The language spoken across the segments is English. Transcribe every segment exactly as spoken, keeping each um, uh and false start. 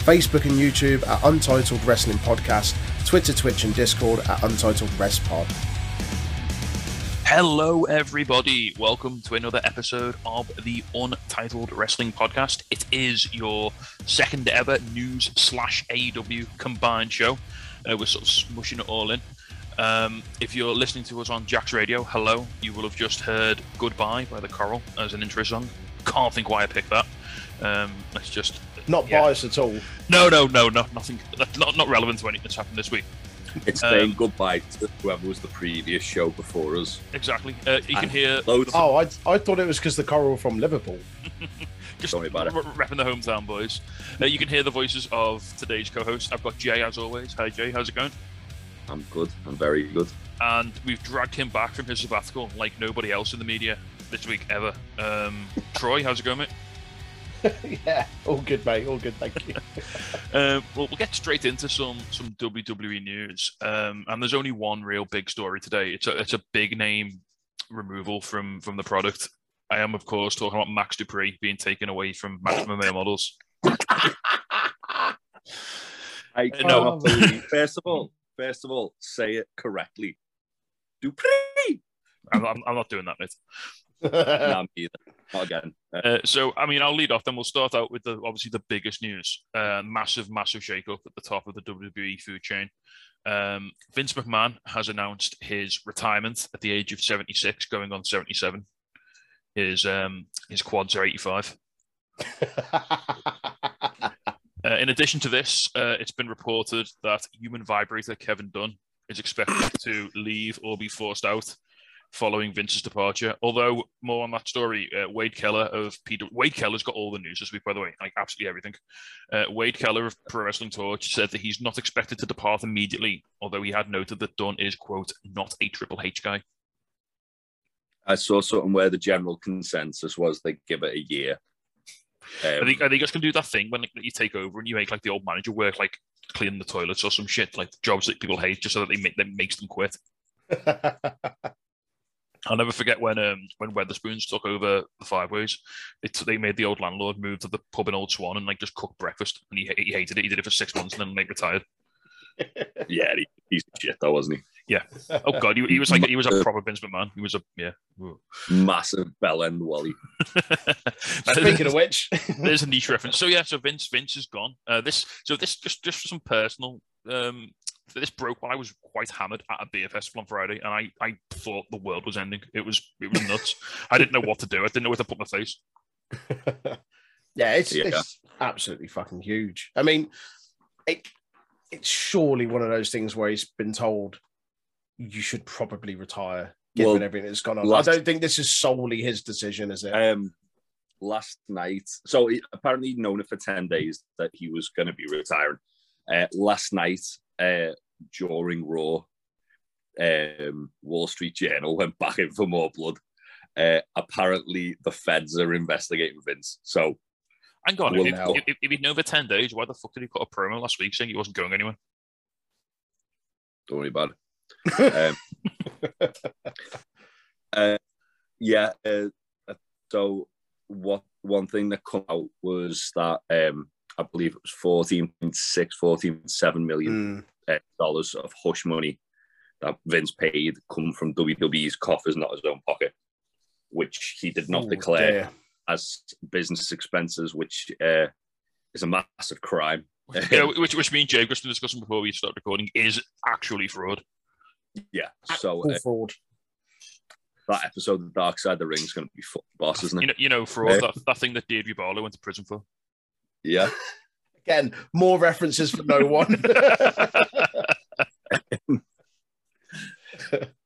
Facebook and YouTube at Untitled Wrestling Podcast, Twitter, Twitch and Discord at Untitled Rest Pod. Hello everybody, welcome to another episode of the Untitled Wrestling Podcast. It is your second ever news slash A E W combined show. Uh, we're sort of smushing it all in. Um, if you're listening to us on Jack's Radio, hello, you will have just heard Goodbye by The Coral as an intro song. Can't think why I picked that. Um, it's just... Not yeah. biased at all. No, no, no, no, nothing. Not, not relevant to anything that's happened this week. It's um, saying goodbye to whoever was the previous show before us. Exactly. Uh, you and can hear... Loads oh, I, I thought it was because the Coral from Liverpool. Just repping the hometown boys. Uh, you can hear the voices of today's co-host. I've got Jay, as always. Hi, Jay. How's it going? I'm good. I'm very good. And we've dragged him back from his sabbatical like nobody else in the media this week ever. Um, Troy, how's it going, mate? Yeah, all good, mate. All good, thank you. um, well, we'll get straight into some some W W E news, um, and there's only one real big story today. It's a it's a big name removal from from the product. I am, of course, talking about Max Dupri being taken away from Maximum Male Models. I know. First of all, first of all, say it correctly, Dupri. I'm, I'm, I'm not doing that, mate. No, me either. Not again. Uh, so, I mean, I'll lead off. Then we'll start out with the obviously the biggest news: uh, massive, massive shakeup at the top of the W W E food chain. Um, Vince McMahon has announced his retirement at the age of seventy-six, going on seventy-seven. His um, his quads are eighty-five. uh, in addition to this, uh, it's been reported that human vibrator Kevin Dunn is expected to leave or be forced out following Vince's departure. Although, more on that story, uh, Wade Keller of... Peter, Wade Keller's got all the news this week, by the way, like absolutely everything. Uh, Wade Keller of Pro Wrestling Torch said that he's not expected to depart immediately, although he had noted that Dunn is, quote, not a Triple H guy. I saw something where the general consensus was they give it a year. Um, are, they, are they just going to do that thing when like, you take over and you make like the old manager work, like cleaning the toilets or some shit, like jobs that people hate just so that, they make, that makes them quit? I'll never forget when um, when Weatherspoons took over the Five Ways. It, they made the old landlord move to the pub in Old Swan and like just cook breakfast, and he he hated it. He did it for six months and then like retired. Yeah, he, he's shit though, wasn't he? Yeah. Oh god, he, he was like he was a proper Vince McMahon. He was a yeah massive bell end Wally. Speaking of which, there's a niche reference. So yeah, so Vince Vince is gone. Uh, this so this just just for some personal. Um, This broke while I was quite hammered at a beer festival on Friday, and I, I thought the world was ending. It was it was nuts. I didn't know what to do. I didn't know where to put my face. yeah, it's, yeah, it's absolutely fucking huge. I mean, it it's surely one of those things where he's been told you should probably retire, given well, everything that's gone on. Last, I don't think this is solely his decision, is it? Um, last night, so he, apparently he'd known it for ten days that he was going to be retiring. Uh, last night, Uh, during Raw, um, Wall Street Journal went back in for more blood. Uh, apparently, the feds are investigating Vince. So, hang on, we'll if, if, if, if he'd known for ten days, why the fuck did he cut a promo last week saying he wasn't going anywhere? Don't worry about it. um, uh, yeah. Uh, so, what one thing that came out was that. Um, I believe it was fourteen point six, fourteen point seven million dollars mm. dollars of hush money that Vince paid come from W W E's coffers, not his own pocket, which he did not oh, declare dear. as business expenses, which uh, is a massive crime. Yeah, which, which me and Jay just discussing before we start recording is actually fraud. Yeah, so uh, fraud. That episode of The Dark Side of the Ring is going to be fucking boss, isn't it? You know, you know fraud. that, that thing that Davey Barlow went to prison for. Yeah. Again, more references for no one.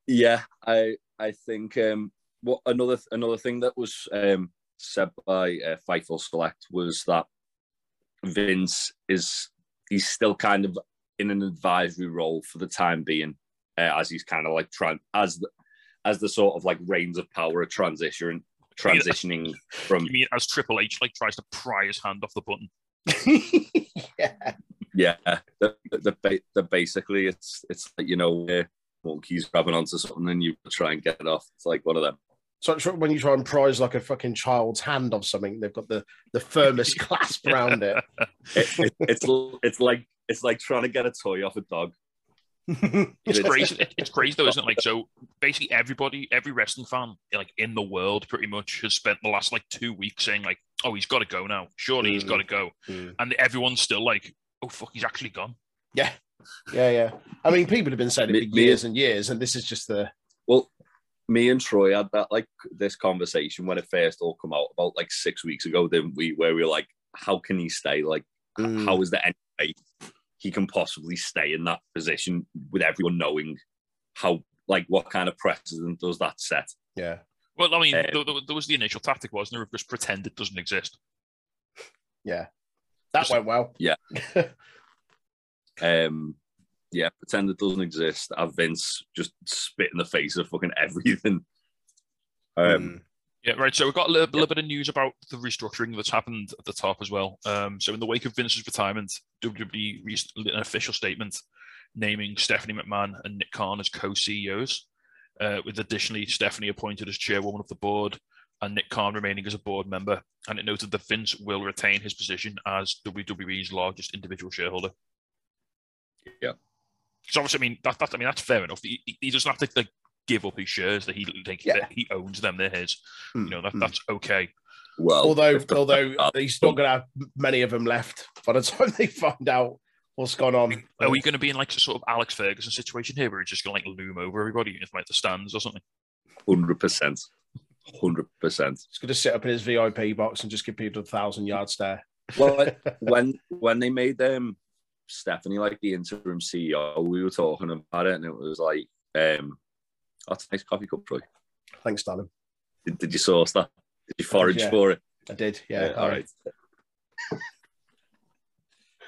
yeah, I I think um, what another another thing that was um, said by uh, Fightful Select was that Vince is he's still kind of in an advisory role for the time being, uh, as he's kind of like trying as the, as the sort of like reins of power of transition transitioning from. You mean as Triple H like tries to pry his hand off the button? yeah, yeah. The, the, the basically it's it's like, you know, uh, monkeys grabbing onto something and you try and get it off. It's like one of them. So when you try and prize like a fucking child's hand off something, they've got the, the firmest clasp around it. It, it. It's it's like it's like trying to get a toy off a dog. It's crazy. It, it's crazy though, isn't it? Like, so basically everybody, every wrestling fan, like in the world, pretty much has spent the last like two weeks saying like, "Oh, he's got to go now. Surely mm. he's got to go," mm. and everyone's still like, "Oh fuck, he's actually gone." Yeah, yeah, yeah. I mean, people have been saying it for years and years, and this is just the well. Me and Troy had that like this conversation when it first all came out about like six weeks ago, didn't we? Where we were like, how can he stay? Like, mm. how is there any way he can possibly stay in that position with everyone knowing how, like, what kind of precedent does that set? Yeah. Well, I mean, um, there, there was the initial tactic, wasn't there? Of just pretend it doesn't exist. Yeah. That just, went well. Yeah. um. Yeah, pretend it doesn't exist. Have Vince just spit in the face of fucking everything. Um, yeah, right. So we've got a little, yeah. little bit of news about the restructuring that's happened at the top as well. Um, so in the wake of Vince's retirement, W W E released an official statement naming Stephanie McMahon and Nick Khan as co-C E Os, uh, with additionally Stephanie appointed as chairwoman of the board and Nick Khan remaining as a board member. And it noted that Vince will retain his position as W W E's largest individual shareholder. Yeah. So obviously, I mean, that, that, I mean, that's fair enough. He, he doesn't have to like, give up his shares that he like, yeah. that he owns them. They're his. Mm. You know, that, mm. that's okay. Well, although although he's not going to have many of them left by the time they find out what's gone on. Are we going to be in like a sort of Alex Ferguson situation here, where he's just going to like loom over everybody in like the stands or something? Hundred percent, hundred percent. He's going to sit up in his V I P box and just give people a thousand yard stare. Well, like, when when they made them. Um... Stephanie, like the interim C E O, we were talking about it, and it was like, um, that's a nice coffee cup, Troy. Thanks, Stalin. Did, did you source that? Did you forage yeah. for it? I did, yeah. yeah all right. right.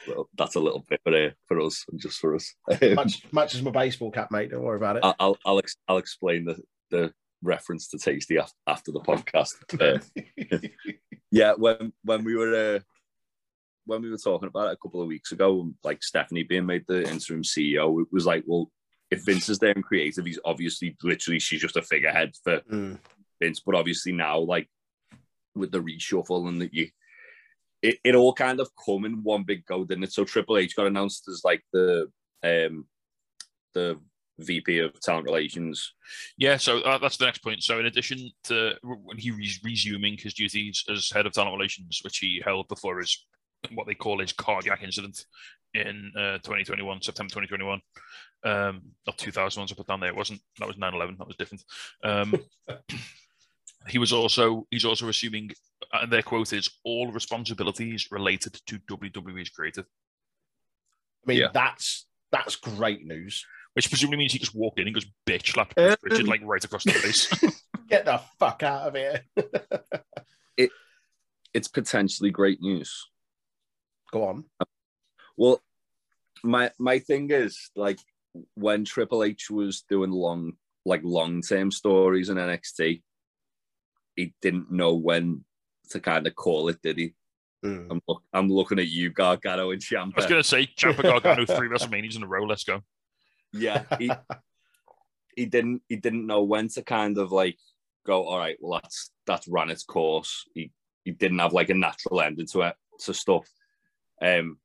Well, that's a little bit for, uh, for us, and just for us. Much, much as my baseball cap, mate. Don't worry about it. I'll, I'll, ex- I'll explain the, the reference to Tasty after, after the podcast. Uh, yeah, when when we were. Uh, when we were talking about it a couple of weeks ago, like Stephanie being made the interim C E O, it was like, well, if Vince is there and creative, he's obviously literally, she's just a figurehead for mm. Vince. But obviously now, like with the reshuffle and that you, it, it all kind of come in one big go, didn't it? So Triple H got announced as like the, um, the V P of Talent Relations. Yeah, so uh, that's the next point. So in addition to when he re- resuming his duties as head of Talent Relations, which he held before his, what they call his cardiac incident in uh, twenty twenty-one, September twenty twenty-one. Um, not two thousand one, so put down there. It wasn't, that was nine eleven, that was different. Um, he was also, he's also assuming, and their quote is, all responsibilities related to W W E's creative. I mean, yeah. that's that's great news. Which presumably means he just walked in and goes, bitch, slapped um, Richard, like right across the face. Get the fuck out of here. it, it's potentially great news. Go on. Well, my my thing is like when Triple H was doing long like long term stories in N X T, he didn't know when to kind of call it, did he? Mm. I'm look, I'm looking at you, Gargano and Ciampa. I was going to say Ciampa Gargano three WrestleManias in a row. Let's go. Yeah, he he didn't he didn't know when to kind of like go. All right, well that's that's ran its course. He he didn't have like a natural ending to it to stuff. Um,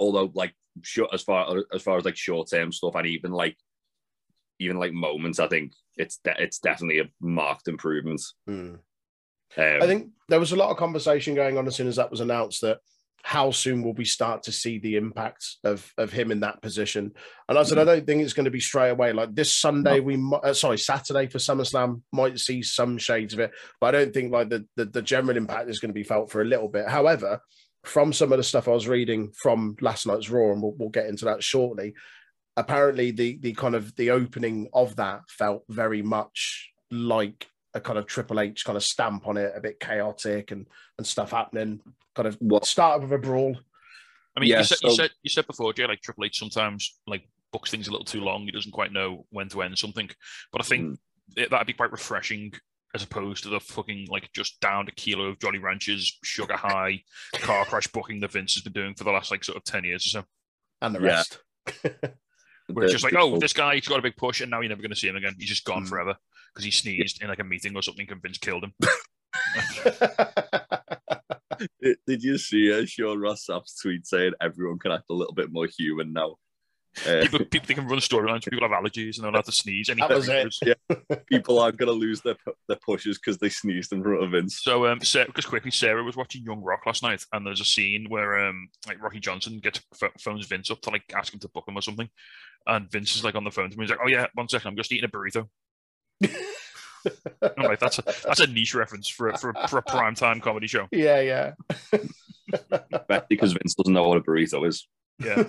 although like short, as far as far as like short term stuff and even like even like moments, I think it's de- it's definitely a marked improvement. Mm. Um, I think there was a lot of conversation going on as soon as that was announced that how soon will we start to see the impact of of him in that position? And I said mm. I don't think it's going to be straight away. Like this Sunday, no. we mo- uh, sorry Saturday for SummerSlam might see some shades of it, but I don't think like the the, the general impact is going to be felt for a little bit. However, from some of the stuff I was reading from last night's Raw, and we'll, we'll get into that shortly, apparently the the kind of the opening of that felt very much like a kind of Triple H kind of stamp on it, a bit chaotic and and stuff happening, kind of what start up of a brawl. I mean, yeah, you, said, so, you said you said before, Jay, like Triple H sometimes like books things a little too long. He doesn't quite know when to end something. But I think mm. it, that'd be quite refreshing as opposed to the fucking like just down a kilo of Jolly Ranchers, sugar high, car crash booking that Vince has been doing for the last like sort of ten years or so. And the rest. Yeah. We're just like, oh, this guy, he's got a big push, and now you're never going to see him again. He's just gone mm. forever because he sneezed in like a meeting or something, and Vince killed him. Did you see uh, Sean Rossap's tweet saying everyone can act a little bit more human now? Uh, people, people they can run storylines. People have allergies and they're allowed to sneeze. Any that was it. Yeah. People aren't going to lose their their pushes because they sneezed in front of Vince. So, um, Sarah, because quickly, Sarah was watching Young Rock last night, and there's a scene where um, like Rocky Johnson gets phones Vince up to like ask him to book him or something, and Vince is like on the phone to me. He's like, "Oh yeah, one second, I'm just eating a burrito." I'm like, that's a, that's a niche reference for for, for a primetime comedy show. Yeah, yeah. Because Vince doesn't know what a burrito is. Yeah.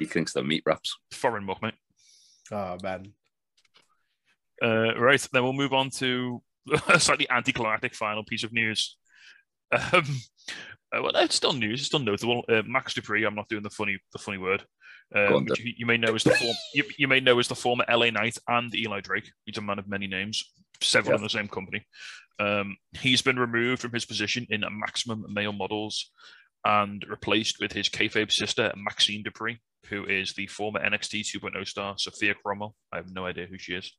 He thinks they're meat wraps. Foreign muck, mate. Oh, man. Uh, right, then we'll move on to a slightly anticlimactic final piece of news. Um, well, it's still news. It's still notable. Uh, Max Dupri, I'm not doing the funny the funny word. Uh, on, which you, you may know as the form, you, you may know as the former L A Knight and Eli Drake. He's a man of many names, several yep. in the same company. Um, he's been removed from his position in Maximum Male Models and replaced with his kayfabe sister, Maxine Dupri, who is the former N X T two point oh star, Sophia Cromwell. I have no idea who she is.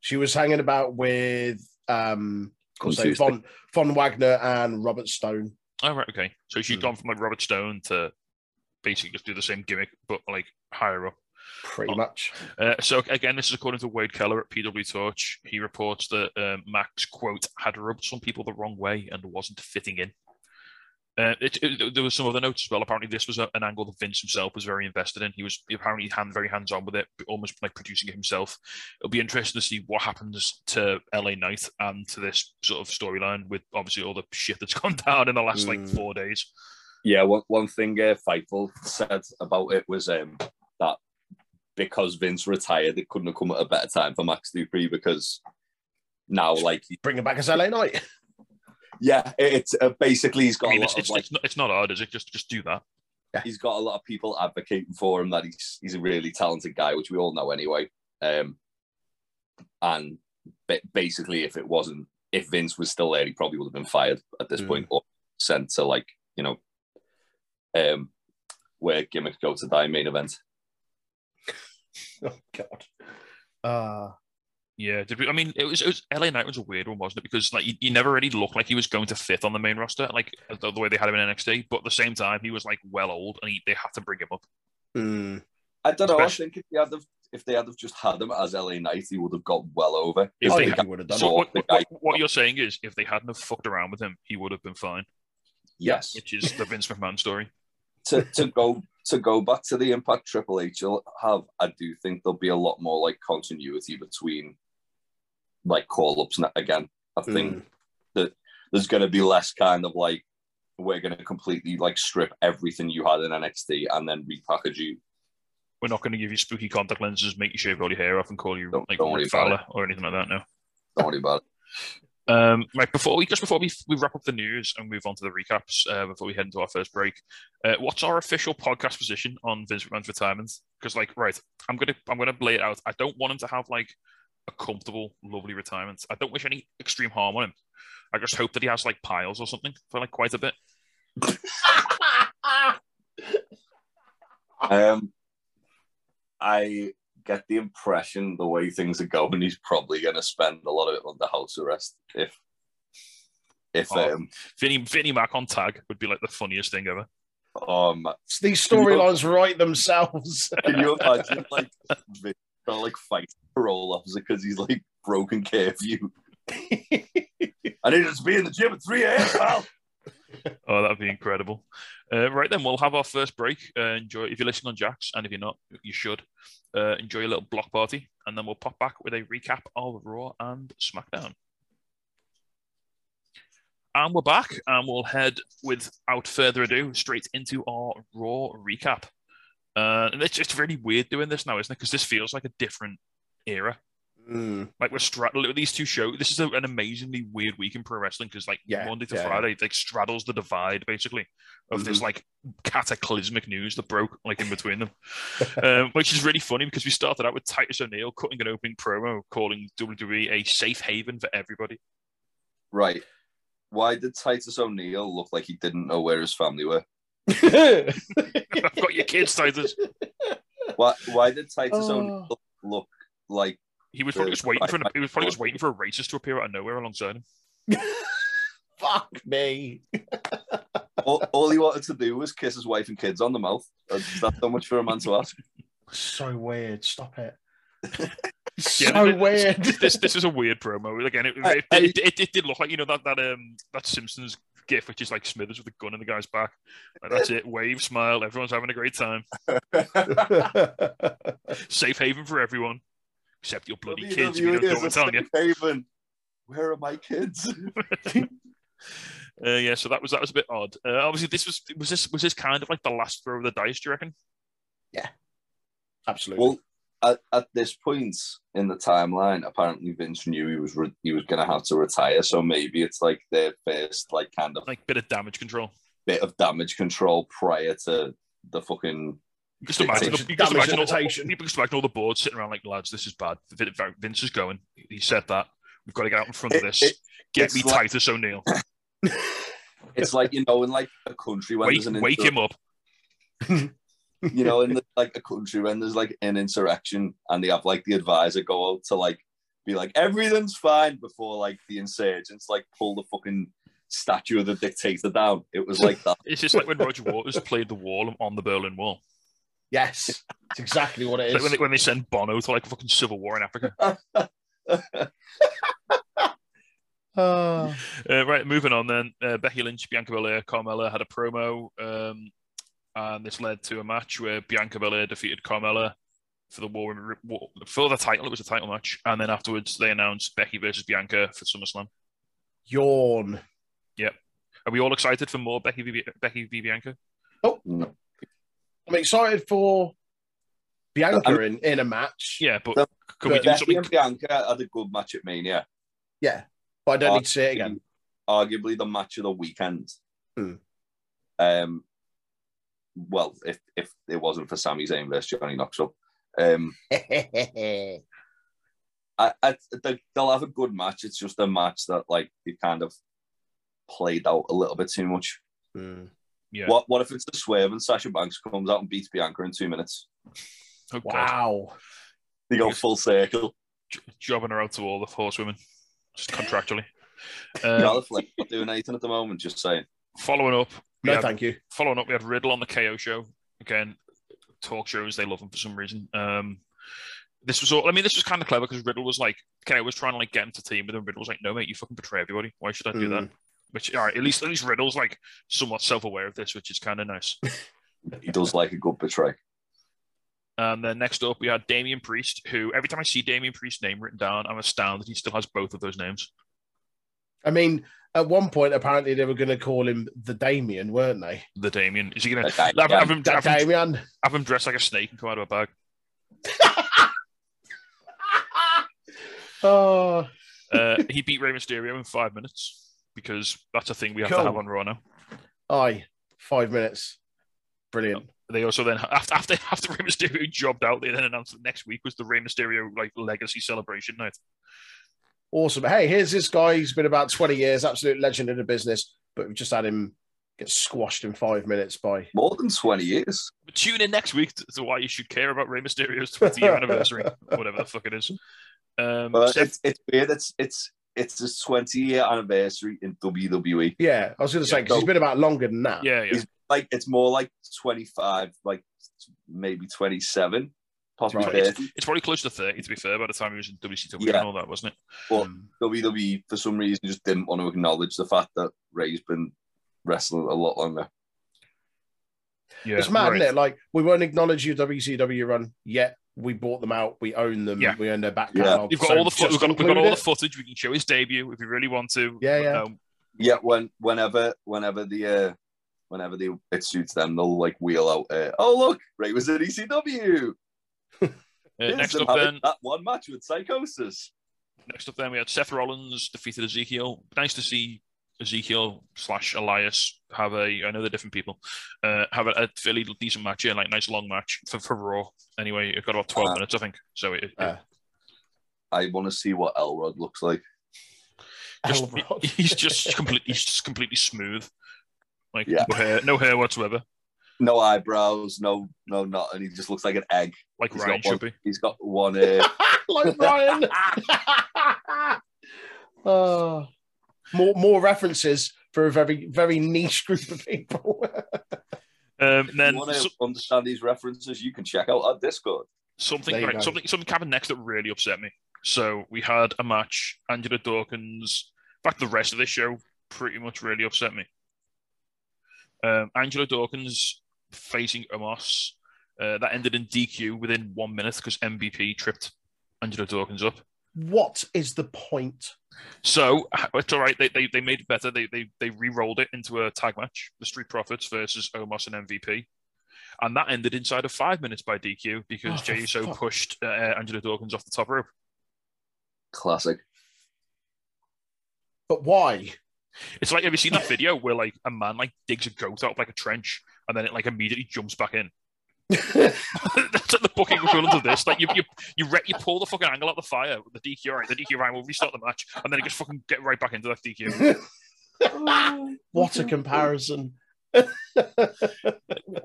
She was hanging about with um, so Von, Von Wagner and Robert Stone. Oh, right, okay. So she's mm. gone from like Robert Stone to basically just do the same gimmick, but like higher up. Pretty oh. much. Uh, so again, this is according to Wade Keller at P W Torch. He reports that um, Max, quote, had rubbed some people the wrong way and wasn't fitting in. Uh, it, it, there was some other notes as well. Apparently, this was a, an angle that Vince himself was very invested in. He was apparently hand, very hands-on with it, almost like producing it himself. It'll be interesting to see what happens to L A Knight and to this sort of storyline with obviously all the shit that's gone down in the last mm. like four days. Yeah, one, one thing uh, Fightful said about it was um, that because Vince retired, it couldn't have come at a better time for Max Dupri because now, like... bringing back as L A Knight. Yeah, it's uh, basically he's got I mean, a lot it's, of... Like, it's, not, it's not hard, is it? Just just do that. Yeah. He's got a lot of people advocating for him that he's he's a really talented guy, which we all know anyway. Um, and basically, if it wasn't... If Vince was still there, he probably would have been fired at this mm. point or sent to, like, you know, um, where gimmicks go to die main event. Oh, God. Uh... Yeah, did we, I mean, it was, it was L A Knight was a weird one, wasn't it? Because like, he, he never really looked like he was going to fit on the main roster, like the, the way they had him in N X T. But at the same time, he was like well old, and he, they had to bring him up. Mm. I don't Especially, know. I think if they had have, if they had have just had him as L A Knight, he would have got well over. If they had, would have done so what, what, what, what you're saying is, if they hadn't have fucked around with him, he would have been fine. Yes, which is the Vince McMahon story. to to go to go back to the impact Triple H will have, I do think there'll be a lot more like continuity between. Like call-ups again. I think mm. that there's going to be less kind of like we're going to completely like strip everything you had in N X T and then repackage you. We're not going to give you spooky contact lenses, make you shave all your hair off, and call you don't, like don't Rick Fowler or anything like that. No, don't worry about it. Um, right before we just before we we wrap up the news and move on to the recaps uh, before we head into our first break, uh, what's our official podcast position on Vince McMahon's retirement? Because like right, I'm gonna I'm gonna lay it out. I don't want him to have like a comfortable, lovely retirement. I don't wish any extreme harm on him. I just hope that he has like piles or something for like quite a bit. um, I get the impression the way things are going, he's probably going to spend a lot of it under house arrest. If, if oh, um, Vinnie Vinnie Mac on tag would be like the funniest thing ever. Um, These storylines write themselves. Can you imagine like? Trying to like fight parole officer because he's like broken curfew. I needed to be in the gym at three a.m. pal. Oh, that'd be incredible. Uh, right then, we'll have our first break. Uh, enjoy if you're listening on Jax, and if you're not, you should uh, enjoy a little block party, and then we'll pop back with a recap of Raw and SmackDown. And we're back, and we'll head without further ado straight into our Raw recap. Uh, and it's just really weird doing this now, isn't it? Because this feels like a different era. Mm. Like we're straddling at these two shows. This is a, an amazingly weird week in pro wrestling because, like, yeah, Monday to yeah. Friday, it like straddles the divide basically of mm-hmm. this like cataclysmic news that broke like in between them, um, which is really funny because we started out with Titus O'Neil cutting an opening promo calling W W E a safe haven for everybody. Right? Why did Titus O'Neil look like he didn't know where his family were? I've got your kids, Titus. Why? Why did Titus oh. O'Neil look like? He was probably just waiting for an, he was probably just waiting for a racist to appear out of nowhere alongside him. Fuck me. all, all he wanted to do was kiss his wife and kids on the mouth. Is that so much for a man to ask? So weird. Stop it. Yeah, so this, weird. This this is a weird promo. Again, it, I, it, I, it, it, it did look like, you know, that that um that Simpsons gif, which is like Smithers with a gun in the guy's back. Like, that's it. Wave, smile. Everyone's having a great time. Safe haven for everyone. Except your bloody w- kids. W- we don't know what I'm telling you. Where are my kids? uh, yeah, so that was that was a bit odd. Uh, obviously, this was was this was this kind of like the last throw of the dice. Do you reckon? Yeah, absolutely. Well, at, at this point in the timeline, apparently Vince knew he was re- he was going to have to retire. So maybe it's like their first like kind of like bit of damage control, bit of damage control prior to the fucking. You can just imagine, you can imagine, all, you can imagine all the boards sitting around like, lads, this is bad. Vince is going. He said that. We've got to get out in front of this. It, it, Get me like, Titus O'Neil. It's like, you know, in like a country when wake, there's an... Wake him up. You know, in the, like a country when there's like an insurrection and they have like the advisor go out to like, be like, everything's fine before like the insurgents like pull the fucking statue of the dictator down. It was like that. It's just like when Roger Waters played The Wall on the Berlin Wall. Yes, it's exactly what it is. Like when, they, when they send Bono to like a fucking civil war in Africa. uh, right, moving on then. Uh, Becky Lynch, Bianca Belair, Carmella had a promo, um, and this led to a match where Bianca Belair defeated Carmella for the war, war for the title. It was a title match, and then afterwards they announced Becky versus Bianca for SummerSlam. Yawn. Yep. Are we all excited for more Becky v. Becky v. Bianca? Oh no. I'm excited for Bianca I'm, in, in a match. Yeah, but so, could but we do Becky something? And Bianca had a good match at Mania. Yeah, but I don't arguably, need to see it again. Arguably the match of the weekend. Mm. Um, well, if if it wasn't for Sami Zayn versus Johnny Knoxville, um, I, I they'll have a good match. It's just a match that like they kind of played out a little bit too much. Mm. Yeah. What what if it's a swerve and Sasha Banks comes out and beats Bianca in two minutes? Oh, wow. God. They go full circle. J- jobbing her out to all the horsewomen, just contractually. Um, no, like, not doing anything at the moment, just saying. Following up. No, had, thank you. Following up, we had Riddle on the K O show. Again, talk shows, they love him for some reason. Um, this was all, I mean, this was kind of clever because Riddle was like, K O was trying to like get him to team with him. Riddle was like, no, mate, you fucking betray everybody. Why should I do mm. that? Which, all right, at least at least Riddle's like somewhat self-aware of this, which is kind of nice. He does like a good betray. And then next up, we had Damian Priest, who every time I see Damian Priest's name written down, I'm astounded he still has both of those names. I mean, at one point, apparently they were going to call him the Damian, weren't they? The Damian. Is he going to have, have, him, have, him, have him dressed like a snake and come out of a bag? oh. uh, he beat Rey Mysterio in five minutes. Because that's a thing we have cool. to have on Raw now. Aye, five minutes. Brilliant. They also then, after after, after Rey Mysterio jobbed out, they then announced that next week was the Rey Mysterio like legacy celebration night. Awesome. Hey, here's this guy who's been about twenty years, absolute legend in the business, but we've just had him get squashed in five minutes by... More than twenty years. But tune in next week to, to why you should care about Rey Mysterio's twentieth anniversary, whatever the fuck it is. Um, well, Seth- it's, it's weird. It's... it's... It's his twenty-year anniversary in W W E. Yeah, I was going to say, because yeah, so, he's been about longer than that. Yeah, yeah. He's like, it's more like twenty-five, like maybe twenty-seven, possibly right. thirty. It's, it's probably close to thirty, to be fair, by the time he was in W C W yeah. and all that, wasn't it? But um, W W E, for some reason, just didn't want to acknowledge the fact that Ray's been wrestling a lot longer. Yeah, it's mad, right. isn't it? Like, we won't acknowledge your W C W run yet. We bought them out. We own them. Yeah. We own their back catalog. Yeah. We've got so all the fo- we've, got, we've got all the footage. We can show his debut if we really want to. Yeah, yeah. Um, yeah. When whenever whenever the uh, whenever the it suits them, they'll like wheel out. Uh, oh look, Ray was at E C W. Uh, next up then, that one match with Psychosis. Next up then, we had Seth Rollins defeated Ezekiel. Nice to see Ezekiel slash Elias have a, I know they're different people, uh, have a, a fairly decent match here, like nice long match for, for Raw. Anyway, it got about twelve uh, minutes, I think. So it, it, uh, I want to see what Elrod looks like. Just, Elrod. He's just completely, he's just completely smooth. Like yeah. no hair, no hair whatsoever. No eyebrows, no, no, not, and he just looks like an egg. Like he's Ryan got one, should be. He's got one ear. Like Ryan. uh, more, more references for a very, very niche group of people. um, if then, you want to so, understand these references, you can check out our Discord. Something, right, something, something happened next that really upset me. So we had a match, Angelo Dawkins. In fact, the rest of this show pretty much really upset me. Um, Angelo Dawkins facing Omos. Uh, that ended in D Q within one minute because M V P tripped Angelo Dawkins up. What is the point? So, it's all right. They they, they made it better. They, they they re-rolled it into a tag match. The Street Profits versus Omos and M V P. And that ended inside of five minutes by D Q because oh, Jey Uso fuck. pushed uh, Angelo Dawkins off the top rope. Classic. But why? It's like, have you seen that video where like a man like digs a goat out of like a trench and then it like immediately jumps back in? That's like the booking equivalent of this. Like you you you, re- you pull the fucking angle out of the fire with the D Q, right? The D Q right will restart the match and then it just fucking get right back into that D Q. What a comparison!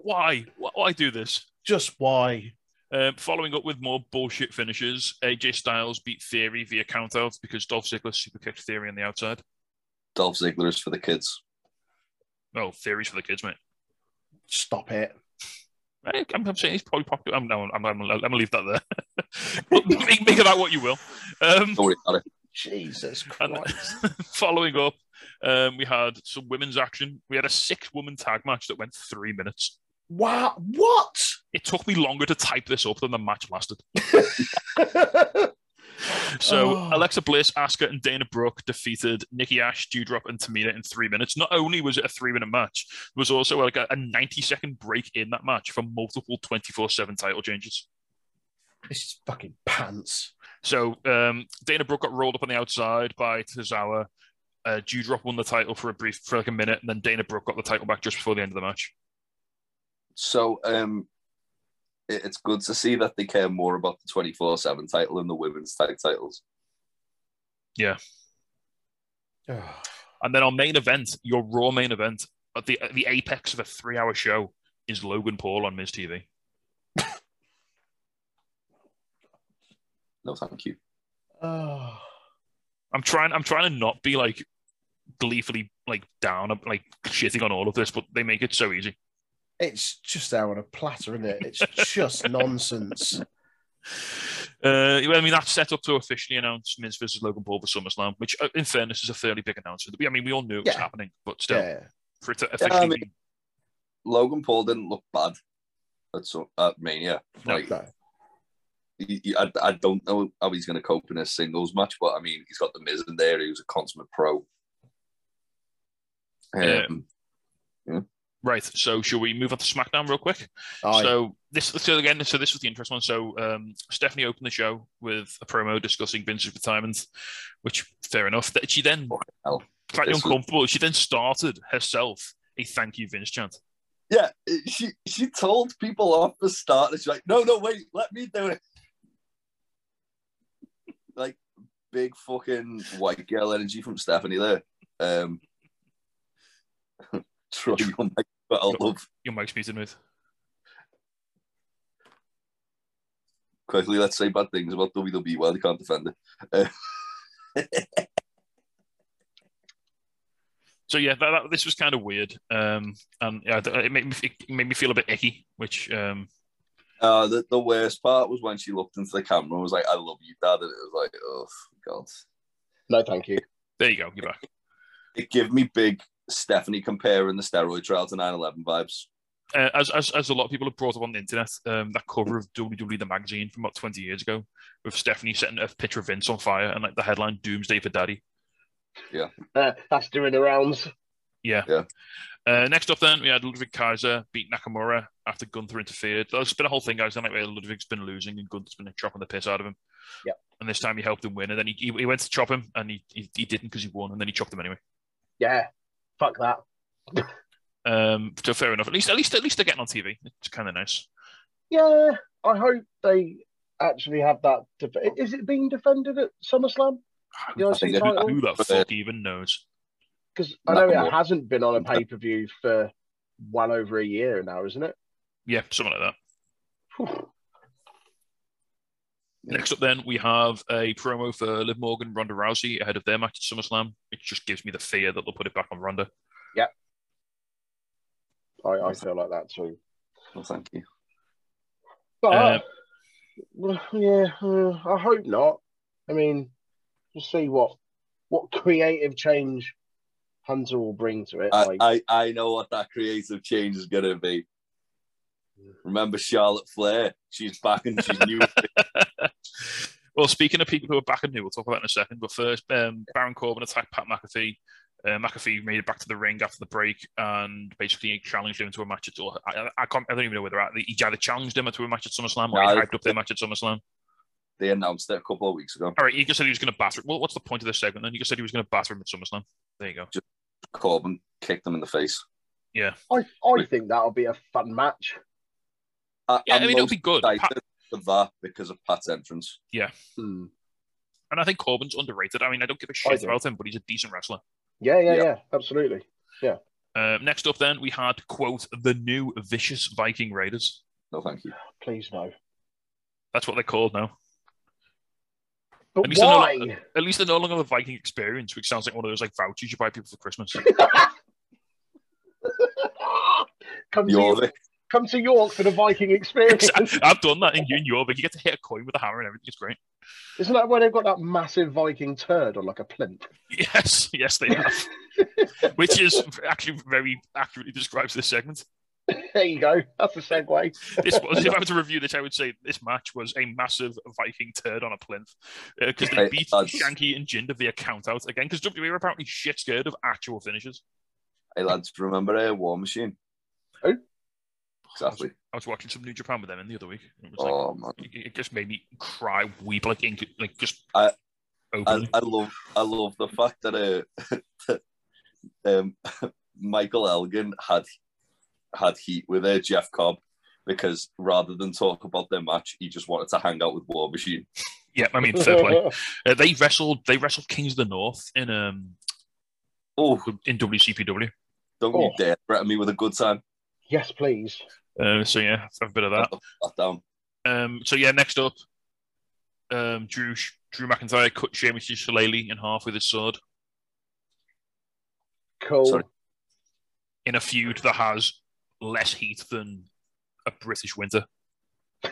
Why? Why do this? Just why? Um, following up with more bullshit finishes, A J Styles beat Theory via countout because Dolph Ziggler super kicked Theory on the outside. Dolph Ziggler is for the kids. Oh, Theory's for the kids, mate. Stop it. I'm, I'm saying he's probably popular. I'm, no, I'm, I'm, I'm going to leave that there. make, make of that what you will. Um, Don't worry about it. Jesus Christ. And, following up, um, we had some women's action. We had a six-woman tag match that went three minutes. Wow. What? It took me longer to type this up than the match lasted. So, oh. Alexa Bliss, Asuka, and Dana Brooke defeated Nikki Ash, Dewdrop, and Tamina in three minutes. Not only was it a three-minute match, there was also like a ninety-second break in that match for multiple twenty-four seven title changes. This is fucking pants. So, um, Dana Brooke got rolled up on the outside by Tozawa. Uh, Dewdrop won the title for a brief, for like a minute, and then Dana Brooke got the title back just before the end of the match. So, um... it's good to see that they care more about the twenty-four seven title than the women's tag titles. Yeah. And then our main event, your Raw main event, at the at the apex of a three-hour show, is Logan Paul on Miz T V. No, thank you. Oh. I'm trying. I'm trying to not be like gleefully like down, like shitting on all of this, but they make it so easy. It's just out on a platter, isn't it? It's just nonsense. Uh, I mean, that's set up to officially announce Miz versus Logan Paul for SummerSlam, which, in fairness, is a fairly big announcement. I mean, we all knew it was yeah. happening, but still, yeah. for it to officially... Yeah, I mean, Logan Paul didn't look bad at, so, at Mania. Like, no. he, he, I, I don't know how he's going to cope in a singles match, but, I mean, he's got the Miz in there. He was a consummate pro. Um, yeah. yeah. Right, so shall we move on to SmackDown real quick? Aye. So this, so again, so this was the interesting one. So um, Stephanie opened the show with a promo discussing Vince's retirement, which fair enough. That she then oh, slightly uncomfortable. Was... She then started herself a "Thank you, Vince" chant. Yeah, she she told people off the start. She's like, "No, no, wait, let me do it." Like big fucking white girl energy from Stephanie there. Um, Troy, you... But I love your mic's muted, mate. Quickly, let's say bad things about W W E while they can't defend it. Uh... so yeah, that, that, this was kind of weird, um, and yeah, it made me it made me feel a bit icky. Which um... uh, the the worst part was when she looked into the camera and was like, "I love you, Dad," and it was like, "Oh God, no, thank you." There you go, you're back. It gave me big Stephanie comparing the steroid trial to nine eleven vibes. Uh, as, as as a lot of people have brought up on the internet, um, that cover of W W E The Magazine from about twenty years ago with Stephanie setting a picture of Vince on fire and like the headline, "Doomsday for Daddy." Yeah. Uh, that's doing the rounds. Yeah. Yeah. Uh, next up then, we had Ludwig Kaiser beat Nakamura after Gunther interfered. There's been a whole thing, guys, where Ludwig's been losing and Gunther's been chopping the piss out of him. Yeah. And this time he helped him win, and then he he, he went to chop him, and he he, he didn't because he won, and then he chopped him anyway. Yeah, fuck that. um, so fair enough. At least, at least, at least they're getting on T V. It's kind of nice. Yeah, I hope they actually have that. Def- Is it being defended at SummerSlam? Who, who the fuck even knows? Because I know it hasn't been on a pay-per-view for well over a year now, isn't it? Yeah, something like that. Whew. Next up then, we have a promo for Liv Morgan, Ronda Rousey, ahead of their match at SummerSlam. It just gives me the fear that they'll put it back on Ronda. Yeah. I, I feel like that too. Well, thank you. But, uh, well, yeah, uh, I hope not. I mean, we'll see what, what creative change Hunter will bring to it. I, like, I, I know what that creative change is going to be. Remember Charlotte Flair? She's back and she's new. Well, speaking of people who are back and new, we'll talk about it in a second. But first, um, Baron Corbin attacked Pat McAfee. Uh, McAfee made it back to the ring after the break and basically challenged him to a match at all. I, I, can't, I don't even know where they're at. He either challenged him to a match at SummerSlam or no, he hyped up their match at SummerSlam. They announced it a couple of weeks ago. All right, he just said he was going to batter him. Well, what's the point of this segment then? He just said he was going to batter him at SummerSlam. There you go. Just Corbin kicked him in the face. Yeah. I, I think that'll be a fun match. I, yeah, I'm I mean, it'll be good. Pat... for that because of Pat's entrance. Yeah. Hmm. And I think Corbin's underrated. I mean, I don't give a shit about him, but he's a decent wrestler. Yeah, yeah, yeah, yeah, absolutely. Yeah. Uh, next up, then, we had, quote, the new vicious Viking Raiders. No, thank you. Please, no. That's what they're called now. But at least why? No, at least they're no longer the Viking Experience, which sounds like one of those like vouchers you buy people for Christmas. Come You're to, come to York for the Viking Experience. I've done that in, in York. You get to hit a coin with a hammer and everything. It's great. Isn't that where they've got that massive Viking turd on like a plinth? Yes, yes they have. Which is actually very accurately describes this segment. There you go. That's a segue. This was, if I were to review this, I would say this match was a massive Viking turd on a plinth because uh, they beat I, Shanky and Jinder via count out again because W W E are apparently shit scared of actual finishes. Hey lads, remember a uh, War Machine? Who? Oh. Exactly. I was watching some New Japan with them in the other week. It was oh like, man! It just made me cry, weep like ink, like just. I, I, I love, I love the fact that uh, that, um, Michael Elgin had. had heat with uh, Jeff Cobb because rather than talk about their match, he just wanted to hang out with War Machine. Yeah, I mean, fair play. Uh, they wrestled. They wrestled Kings of the North in um, oh, in W C P W. Don't oh. you dare threaten me with a good time. Yes, please. Uh, so yeah, have a bit of that. that down. Um, so yeah, next up, um, Drew Drew McIntyre cut Sheamus' shillelagh in half with his sword. Cool. Sorry. In a feud that has less heat than a British winter,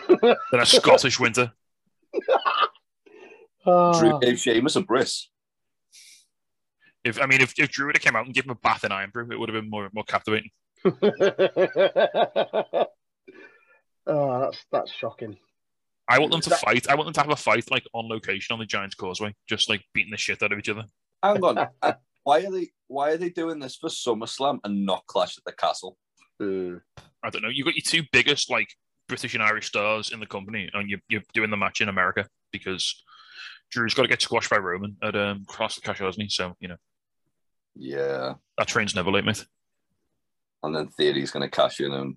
than a Scottish winter. uh, Drew gave Sheamus a bris. If I mean, if, if Drew would have come out and give him a bath in Iron Brew, it would have been more more captivating. oh, that's that's shocking. I want them to that... fight. I want them to have a fight like on location on the Giant's Causeway, just like beating the shit out of each other. Hang on. I... Why are they Why are they doing this for SummerSlam and not Clash at the Castle? Uh, I don't know. You've got your two biggest like British and Irish stars in the company, and you're, you're doing the match in America because Drew's got to get squashed by Roman at um, Clash at the Castle, hasn't he? So you know, yeah, that train's never late, mate. And then Theory's going to cash in, and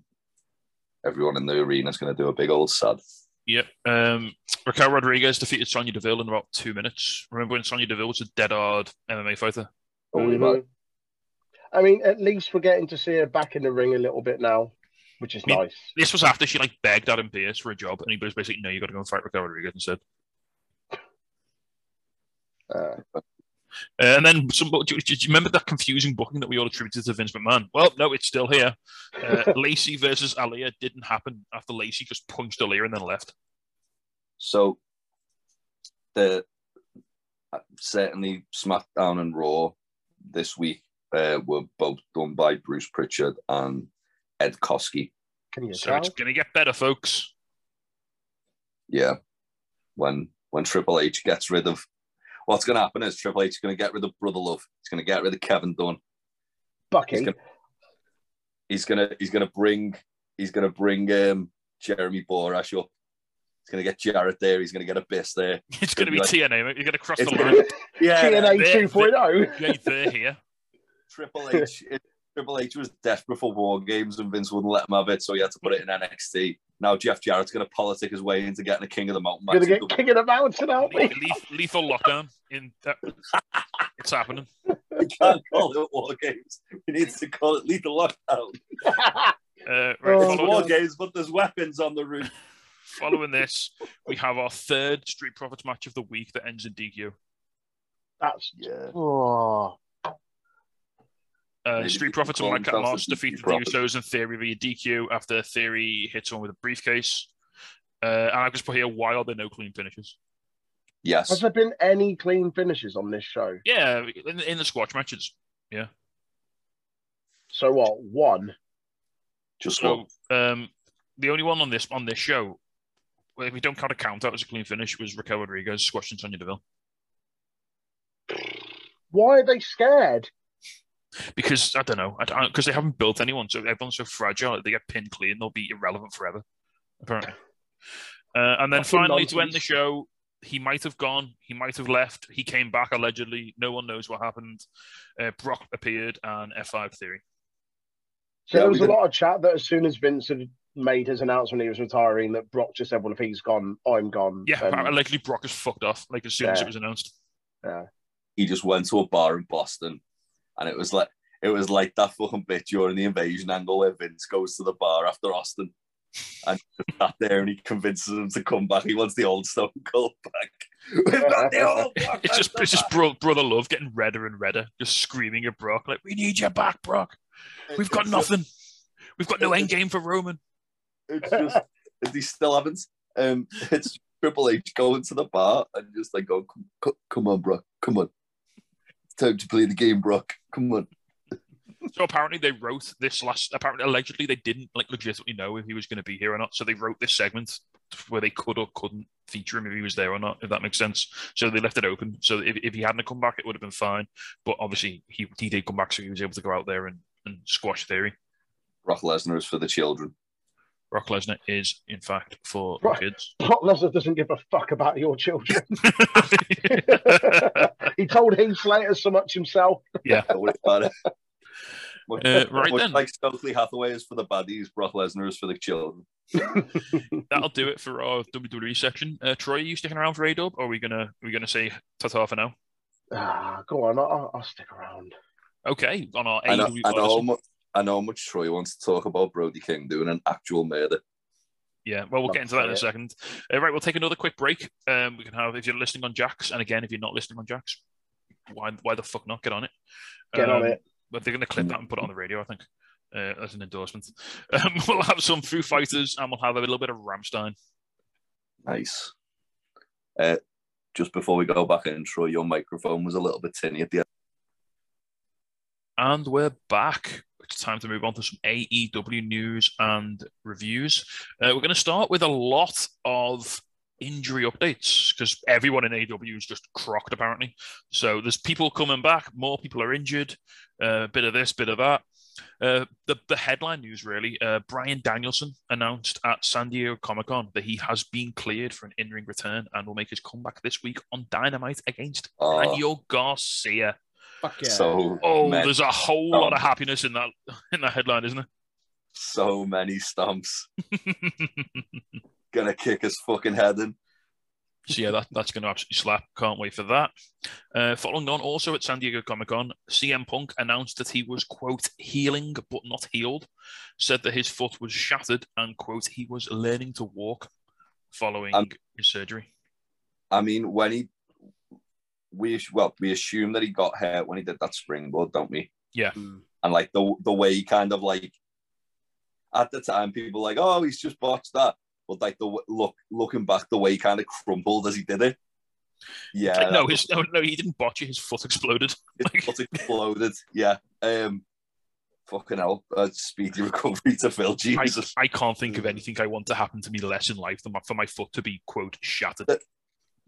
everyone in the arena's going to do a big old sad. Yep. Um, Raquel Rodriguez defeated Sonya Deville in about two minutes. Remember when Sonya Deville was a dead-hard M M A fighter? Mm-hmm. I mean, at least we're getting to see her back in the ring a little bit now, which is I mean, nice. This was after she like begged Adam Pearce for a job, and he was basically, "No, you got to go and fight Raquel Rodriguez instead." Uh, uh, and then, some, do, you, do you remember that confusing booking that we all attributed to Vince McMahon? Well, no, it's still here. Uh, Lacey versus Aliyah didn't happen after Lacey just punched Aliyah and then left. So, the certainly SmackDown and Raw this week uh, were both done by Bruce Pritchard and Ed Koski. Can you so tell? It's going to get better, folks. Yeah. When when Triple H gets rid of... What's going to happen is Triple H is going to get rid of Brother Love. It's going to get rid of Kevin Dunn. Bucky. He's going he's gonna he's gonna bring he's gonna bring um, Jeremy Borash up. He's gonna get Jarrett there. He's gonna get Abyss there. It's gonna, gonna be like, T N A. You're gonna cross the line. Yeah, T N A two point oh. Yeah, they're here. Triple H. It, Triple H was desperate for War Games, and Vince wouldn't let him have it, so he had to put it in N X T. Now Jeff Jarrett's going to politic his way into getting a King of the Mountain. Going to get King of the Mountain, aren't we? Lethal lockdown. In that. It's happening. We can't call it War Games. We need to call it Lethal Lockdown. uh, right, oh, War Games, but there's weapons on the roof. Following this, we have our third Street Profits match of the week that ends in D Q. That's yeah. Oh. Uh, Street Profits and Malakai Black defeated the Usos and Theory via D Q after Theory hits one with a briefcase. Uh, and I just put here, why are there no clean finishes? Yes. Has there been any clean finishes on this show? Yeah, in, in the squash matches. Yeah. So what? One? Just so, one. Um, the only one on this on this show, if we don't count a count out as a clean finish, was Raquel Rodriguez squashing Sonya Deville. Why are they scared? Because I don't know, because they haven't built anyone, so everyone's so fragile. They get pinned clean, they'll be irrelevant forever, apparently. Uh, and then That's finally, to end the show, he might have gone, he might have left, he came back allegedly. No one knows what happened. Uh, Brock appeared and F five Theory. So yeah, there was a lot of chat that as soon as Vince had made his announcement he was retiring, that Brock just said, "Well, if he's gone, I'm gone." Yeah, um, allegedly Brock is fucked off. Like as soon yeah. as it was announced, yeah, he just went to a bar in Boston. And it was like it was like that fucking bit during the Invasion angle where Vince goes to the bar after Austin and sat there and he convinces him to come back. He wants the old Stone Cold back. We've got the old Brock. It's just it's just bro, brother love getting redder and redder, just screaming at Brock like, "We need you back, Brock. We've got nothing. We've got no end game for Roman." It's just they still haven't. Um, it's Triple H going to the bar and just like, "Oh, come, come on, Brock, come on. Time to play the game, Brock. Come on." So apparently they wrote this last. Apparently, allegedly, they didn't like legitimately know if he was going to be here or not. So they wrote this segment where they could or couldn't feature him if he was there or not. If that makes sense. So they left it open. So if, if he hadn't come back, it would have been fine. But obviously, he he did come back, so he was able to go out there and, and squash Theory. Brock Lesnar is for the children. Brock Lesnar is, in fact, for Brock, the kids. Brock Lesnar doesn't give a fuck about your children. He told Heath Slater so much himself. Yeah. much, uh, right much then. Like Stokely Hathaway is for the baddies, Brock Lesnar is for the children. That'll do it for our W W E section. Uh, Troy, are you sticking around for A-Dub, or are we gonna are we gonna say ta-ta for now? Ah, go on, I'll, I'll stick around. Okay, on our A-Dub. I know how much Troy wants to talk about Brody King doing an actual murder. Yeah, well, we'll get into that in a second. Uh, right, we'll take another quick break. Um, we can have, if you're listening on Jax, and again, if you're not listening on Jax, why why the fuck not? Get on it. Get um, on it. But they're going to clip that and put it on the radio, I think, uh, as an endorsement. Um, we'll have some Foo Fighters, and we'll have a little bit of Rammstein. Nice. Uh, just before we go back in, Troy, your microphone was a little bit tinny at the end. And we're back. It's time to move on to some A E W news and reviews. Uh, we're going to start with a lot of injury updates because everyone in A E W is just crocked, apparently. So there's people coming back. More people are injured. A uh, bit of this, bit of that. Uh, the, the headline news, really. Uh, Bryan Danielson announced at San Diego Comic-Con that he has been cleared for an in-ring return and will make his comeback this week on Dynamite against oh. Daniel Garcia. Fuck yeah. So oh, many. There's a whole stomps. Lot of happiness in that in that headline, isn't there? So many stomps. Gonna kick his fucking head in. So yeah, that, that's going to absolutely slap. Can't wait for that. Uh, following on, also at San Diego Comic-Con, C M Punk announced that he was, quote, healing but not healed, said that his foot was shattered and, quote, he was learning to walk following um, his surgery. I mean, when he... We well, we assume that he got hurt when he did that springboard, don't we? Yeah. And like the the way he kind of like at the time, people were like, "Oh, he's just botched that," but like the look looking back, the way he kind of crumpled as he did it. Yeah. Like, no, his, no, no, he didn't botch it. His foot exploded. His foot exploded. Yeah. Um. Fucking hell! Uh, speedy recovery to Phil. Jesus, I, I can't think of anything I want to happen to me less in life than for my foot to be, quote, shattered. But,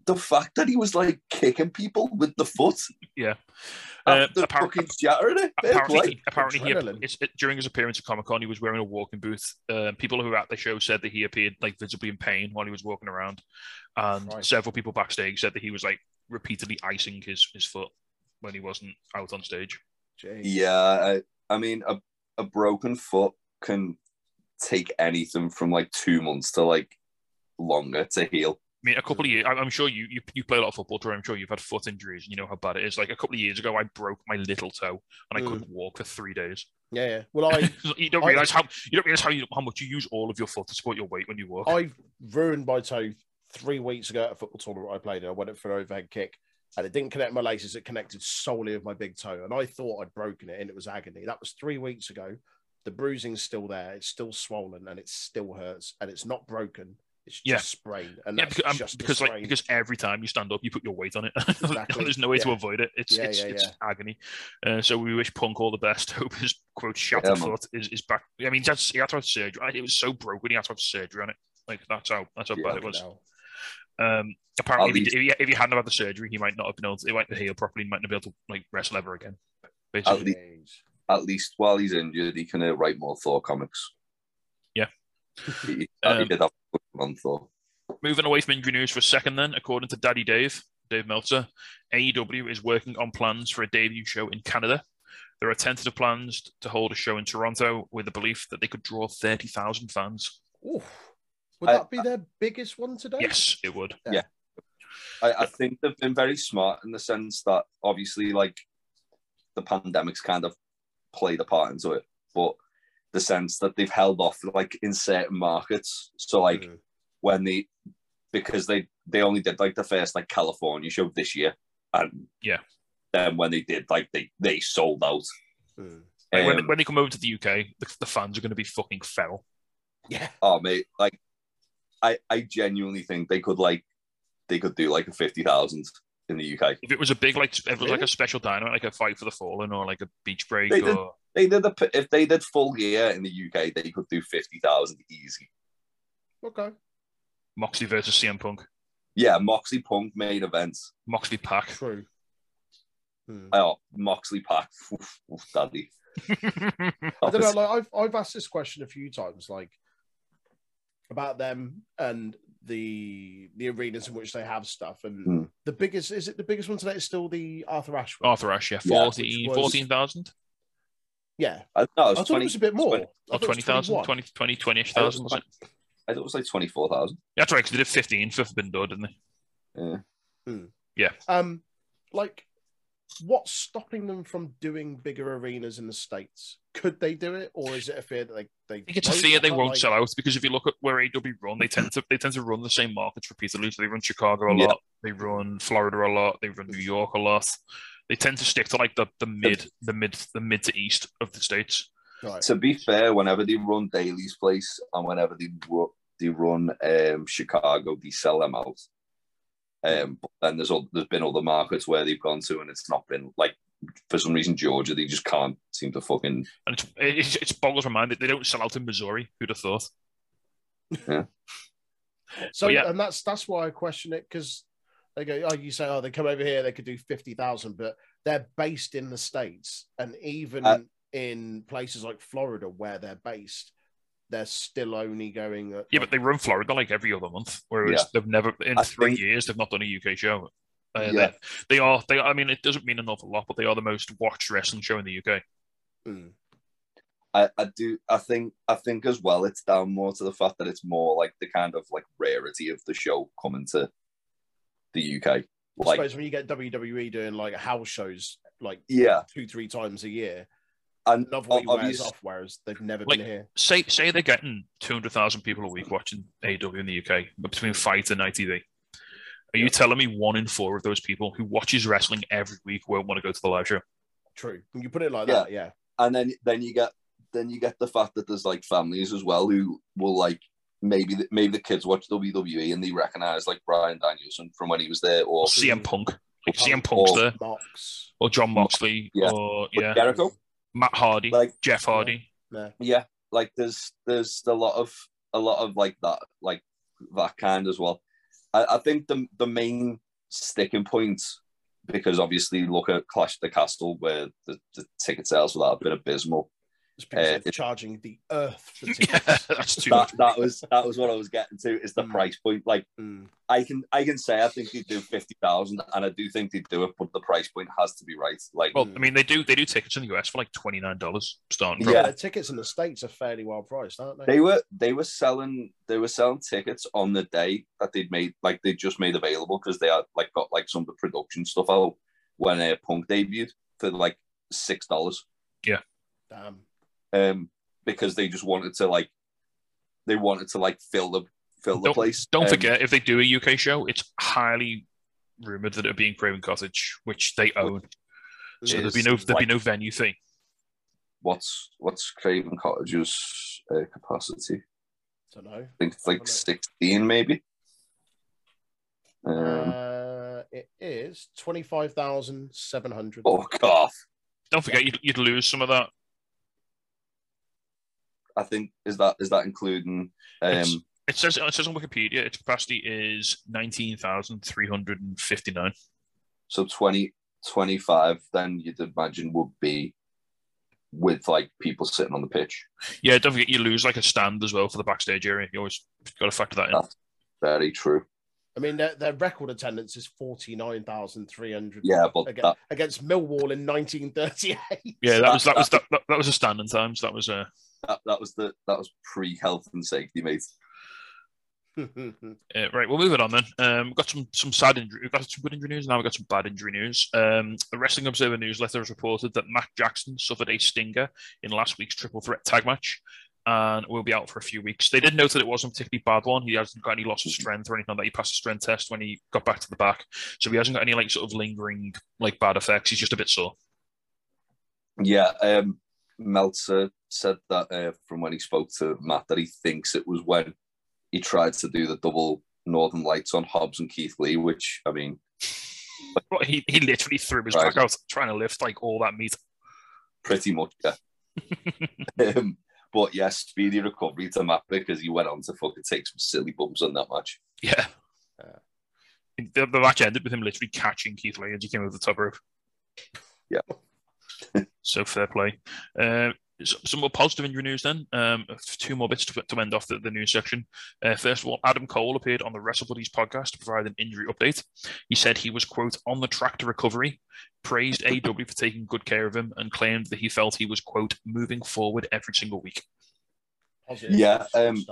the fact that he was like kicking people with the foot. Yeah. Uh, the fucking Saturday. Apparently, apparently he, it's, it, during his appearance at Comic Con, he was wearing a walking boot. Um, people who were at the show said that he appeared like visibly in pain while he was walking around, and right. several people backstage said that he was like repeatedly icing his his foot when he wasn't out on stage. Jeez. Yeah, I, I mean, a a broken foot can take anything from like two months to like longer to heal. I mean, a couple of years, I'm sure you, you you play a lot of football, Drew. I'm sure you've had foot injuries and you know how bad it is. Like a couple of years ago, I broke my little toe and I mm. couldn't walk for three days. Yeah, yeah. Well, I you don't I, realize how you don't realize how you, how much you use all of your foot to support your weight when you walk. I ruined my toe three weeks ago at a football tournament I played in. I went up for an overhead kick and it didn't connect my laces. It connected solely with my big toe, and I thought I'd broken it, and it was agony. That was three weeks ago. The bruising's still there. It's still swollen and it still hurts, and it's not broken. It's just yeah. sprained. And yeah, because, um, just because like because every time you stand up, you put your weight on it. Exactly. There's no way yeah. to avoid it. It's yeah, it's, yeah, it's yeah. agony. Uh, so we wish Punk all the best. Hope his quote shattered yeah, foot is, is back. I mean, that's, he had to have surgery. It was so broken. He had to have surgery on it. Like that's how that's how yeah, bad it was. Um, apparently, if, least, he, if he hadn't had the surgery, he might not have been able to. He might not heal properly. He might not be able to like wrestle ever again. Basically. At, le- at least while he's injured, he can uh, write more Thor comics. Yeah. He, um, he did that. Moving away from injury news for a second then, according to Daddy Dave, Dave Meltzer, A E W is working on plans for a debut show in Canada. There are tentative plans to hold a show in Toronto with the belief that they could draw thirty thousand fans. Oof. Would I, that be I, their biggest one today? Yes, it would. Yeah. yeah. I, I think they've been very smart in the sense that obviously like the pandemic's kind of played a part into it, but the sense that they've held off like in certain markets. So like mm. when they, because they, they only did like the first like California show this year, and yeah, then when they did like they, they sold out. Mm. Like um, when, when they come over to the U K, the, the fans are going to be fucking feral. Yeah. Oh mate, like I I genuinely think they could like they could do like a fifty thousand in the U K. If it was a big like if it was really? like a special dynamite, like a Fight for the Fallen or like a Beach Break, they or. Did. They did a, if they did Full Gear in the U K, they could do fifty thousand easy. Okay. Moxley versus C M Punk. Yeah, Moxley Punk main event. Moxley Pac. True. Hmm. Oh, Moxley Pac. Oof, oof, daddy. I don't know. Like, I've I've asked this question a few times, like about them and the the arenas in which they have stuff. And hmm. the biggest is it the biggest one today is still the Arthur Ashe one. Arthur Ashe, yeah, forty yeah, fourteen thousand. Yeah, I, no, I thought twenty, it was a bit more. Or twenty thousand, twenty, twenty, twenty-ish thousand, was it? I thought it was like twenty-four thousand. Yeah, that's right, because they did fifteen for Forbidden Door, didn't they? Yeah. Mm. Yeah. Um, like, what's stopping them from doing bigger arenas in the States? Could they do it, or is it a fear that they? they I think it's a fear they won't like... sell out, because if you look at where A E W run, they tend to they tend to run the same markets repeatedly. So they run Chicago a yeah. lot, they run Florida a lot, they run New York a lot. They tend to stick to like the, the mid, the mid, the mid to east of the States. Right. To be fair, whenever they run Daly's Place and whenever they run, they run um, Chicago, they sell them out. Um, but then there's all, there's been other markets where they've gone to and it's not been like for some reason Georgia they just can't seem to fucking. And it's it's, it's boggles my mind that they don't sell out in Missouri. Who'd have thought? Yeah. So yeah. and that's that's why I question it, because. They go, oh, you say, oh, they come over here, they could do fifty thousand, but they're based in the States. And even uh, in places like Florida, where they're based, they're still only going... At, yeah, like, but they run Florida like every other month, whereas yeah. they've never, in I three think... years, they've not done a U K show. Uh, yeah. They are, they. I mean, it doesn't mean an awful lot, but they are the most watched wrestling show in the U K. Mm. I, I do, I think, I think as well, it's down more to the fact that it's more like the kind of like rarity of the show coming to... the U K. Like, I suppose when you get W W E doing like house shows like yeah. two, three times a year, and love what he wears off, whereas they've never like, been here. Say say they're getting two hundred thousand people a week watching A E W in the U K, between Fight and I T V. Are yeah. you telling me one in four of those people who watches wrestling every week won't want to go to the live show? True. When you put it like yeah. that, yeah. And then then you get then you get the fact that there's like families as well who will like Maybe the, maybe the kids watch W W E and they recognise like Bryan Danielson from when he was there, or C M Punk, like C M Punk's or there, Mox. or John Moxley, yeah. or yeah, Jericho, Matt Hardy, like Jeff Hardy, yeah. yeah, like there's there's a lot of a lot of like that like that kind as well. I, I think the the main sticking point, because obviously look at Clash of the Castle, where the, the ticket sales for that have been abysmal. It's because uh, they're charging the earth for tickets. Yeah, that's too that, that was that was what I was getting to, is the mm. price point. Like mm. I can I can say I think they do fifty thousand, and I do think they do it, but the price point has to be right. Like, well, I mean, they do they do tickets in the U S for like twenty nine dollars starting. From. Yeah, the tickets in the States are fairly well priced, aren't they? They were they were selling they were selling tickets on the day that they'd made, like they just made available, because they had like got like some of the production stuff out when uh, Punk debuted for like six dollars. Yeah, damn. Um, because they just wanted to like, they wanted to like fill the fill the don't, place. Don't um, forget, if they do a U K show, it's highly rumored that it'll be in Craven Cottage, which they own. So there'd be no there'd like, be no venue thing. What's what's Craven Cottage's uh, capacity? I don't know. I think it's like sixteen, maybe. Um, uh, it is twenty five thousand seven hundred. Oh God! Don't forget, you'd, you'd lose some of that. I think is that is that including? Um, it says it says on Wikipedia its capacity is nineteen thousand three hundred and fifty nine. So twenty, twenty-five, then you'd imagine would be with like people sitting on the pitch. Yeah, don't forget you lose like a stand as well for the backstage area. You always got to factor that in. That's very true. I mean, their, their record attendance is forty-nine thousand three hundred. Yeah, but against, that... against Millwall in nineteen thirty-eight. Yeah, that, that was that, that was that, that, that was a standing times. So that was a that, that was the that was pre health and safety, mate. uh, right, we'll move it on then. Um, we've got some some sad injury. We've got some good injury news. Now we've got some bad injury news. Um, the Wrestling Observer newsletter has reported that Matt Jackson suffered a stinger in last week's Triple Threat Tag Match, and will be out for a few weeks. They did note that it wasn't a particularly bad one. He hasn't got any loss of strength or anything like that. He passed the strength test when he got back to the back, so he hasn't got any like sort of lingering like bad effects. He's just a bit sore. Yeah, um, Meltzer said that uh, from when he spoke to Matt, that he thinks it was when he tried to do the double Northern Lights on Hobbs and Keith Lee, which, I mean... Well, he, he literally threw his right. back out trying to lift like all that meat. Pretty much, yeah. um, But yes, speedy recovery to Matt, because he went on to fucking take some silly bumps on that match. Yeah. Uh, the, the match ended with him literally catching Keith Lee as he came over the top rope. Yeah. So fair play. Uh, so, some more positive injury news then. Um, two more bits to, to end off the, the news section. Uh, first of all, Adam Cole appeared on the WrestleBuddies podcast to provide an injury update. He said he was, quote, on the track to recovery, praised A E W for taking good care of him, and claimed that he felt he was, quote, moving forward every single week. Positive. Yeah. Um,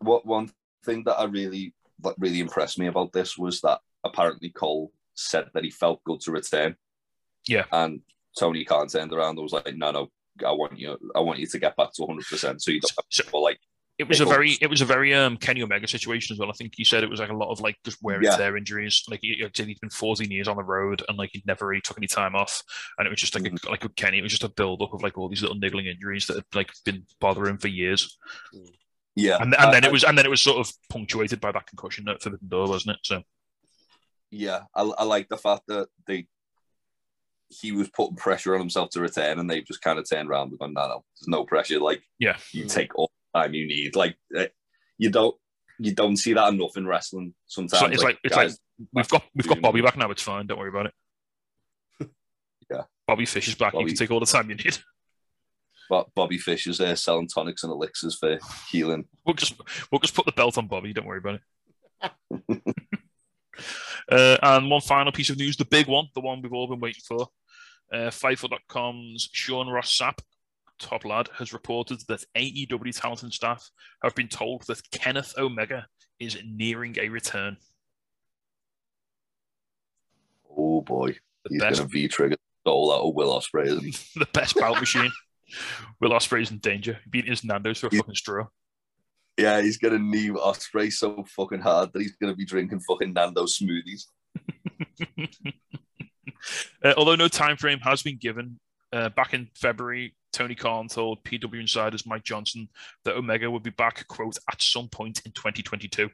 what one thing that I really, that really impressed me about this was that apparently Cole said that he felt good to return. Yeah. And Tony Khan turned around and was like, no, no, I want you. I want you to get back to one hundred percent, so you don't have to so, like. It was a very, it was a very um, Kenny Omega situation as well. I think he said it was like a lot of like just wear and yeah. tear injuries. Like he, he'd been fourteen years on the road, and like he'd never really took any time off, and it was just like mm-hmm. a, like with Kenny, it was just a build up of like all these little niggling injuries that had like been bothering him for years. Yeah, and, and I, then it was, and then it was sort of punctuated by that concussion at Forbidden Door, wasn't it? So, yeah, I, I like the fact that they. He was putting pressure on himself to return, and they've just kind of turned around and gone, no, no, there's no pressure. Like, yeah, you take all the time you need. Like, you don't, you don't see that enough in wrestling sometimes. So it's like, like it's guys, like we've got, we've got Bobby back now. It's fine. Don't worry about it. Yeah, Bobby Fish is back. Bobby, you can take all the time you need. But Bobby Fish is there selling tonics and elixirs for healing. We'll just, we'll just put the belt on Bobby. Don't worry about it. Uh, and one final piece of news, the big one, the one we've all been waiting for. Uh, Fightful dot com's Sean Ross Sapp, top lad, has reported that A E W talent and staff have been told that Kenneth Omega is nearing a return. Oh boy, the he's best... going to V-trigger all out of Will Ospreay, isn't he? The best bout machine. Will Ospreay's in danger. He beat his Nando's for a he... fucking straw. Yeah, he's going to knee Ospreay so fucking hard that he's going to be drinking fucking Nando's smoothies. uh, although no time frame has been given, uh, back in February, Tony Khan told P W Insider's Mike Johnson that Omega would be back, quote, at some point in twenty twenty-two.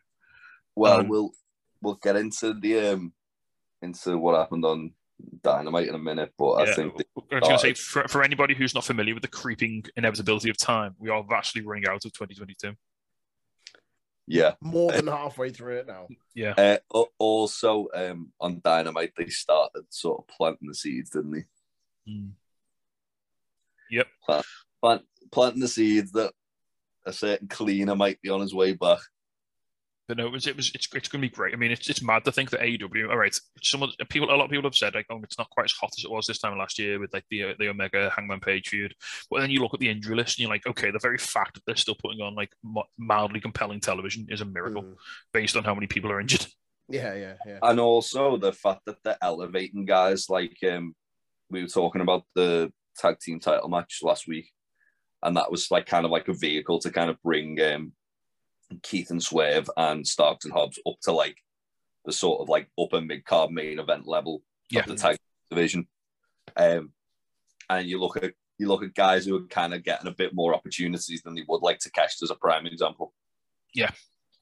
Well, um, we'll we'll get into the um, into what happened on Dynamite in a minute, but yeah, I think I was going to say for, for anybody who's not familiar with the creeping inevitability of time, we are vastly running out of twenty twenty-two. Yeah. More than uh, halfway through it now. Yeah. Uh, also, um, on Dynamite, they started sort of planting the seeds, didn't they? Mm. Yep. Plant, plant, planting the seeds that a certain cleaner might be on his way back. But no, it was, it was, it's, it's going to be great. I mean, it's, it's mad to think that A E W, all right, someone, people, a lot of people have said, like, oh, it's not quite as hot as it was this time last year with, like, the the Omega Hangman Page feud. But then you look at the injury list and you're like, okay, the very fact that they're still putting on, like, mildly compelling television is a miracle mm. based on how many people are injured. Yeah, yeah, yeah. And also the fact that they're elevating guys, like, um, we were talking about the tag team title match last week, and that was, like, kind of like a vehicle to kind of bring... Um, Keith and Swerve and Starks and Hobbs up to like the sort of like upper mid card main event level yeah. of the tag division, um, and you look at you look at guys who are kind of getting a bit more opportunities than they would like to catch as a prime example. Yeah,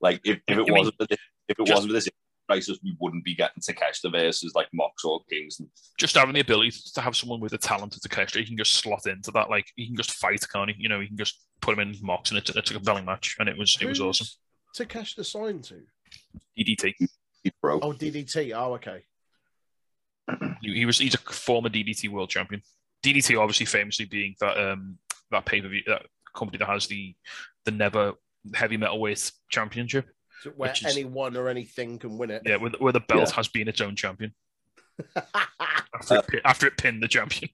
like if, if it I wasn't mean, for this, if it just, wasn't for this crisis, we wouldn't be getting to catch the versus like Mox or Kingston. Just having the ability to have someone with the talent to catch, you can just slot into that. Like you can just fight, can't you? You know, you can just. Put him in Mox, and it took a compelling match, and it was Who's it was awesome. To cash the sign to D D T, bro. Oh, D D T. Oh, okay. he, he was he's a former D D T world champion. D D T, obviously, famously being that um that pay per view that company that has the the never heavy metalweight championship, so where is, anyone or anything can win it. Yeah, where, where the belt yeah. has been its own champion after, uh, it, after it pinned the champion.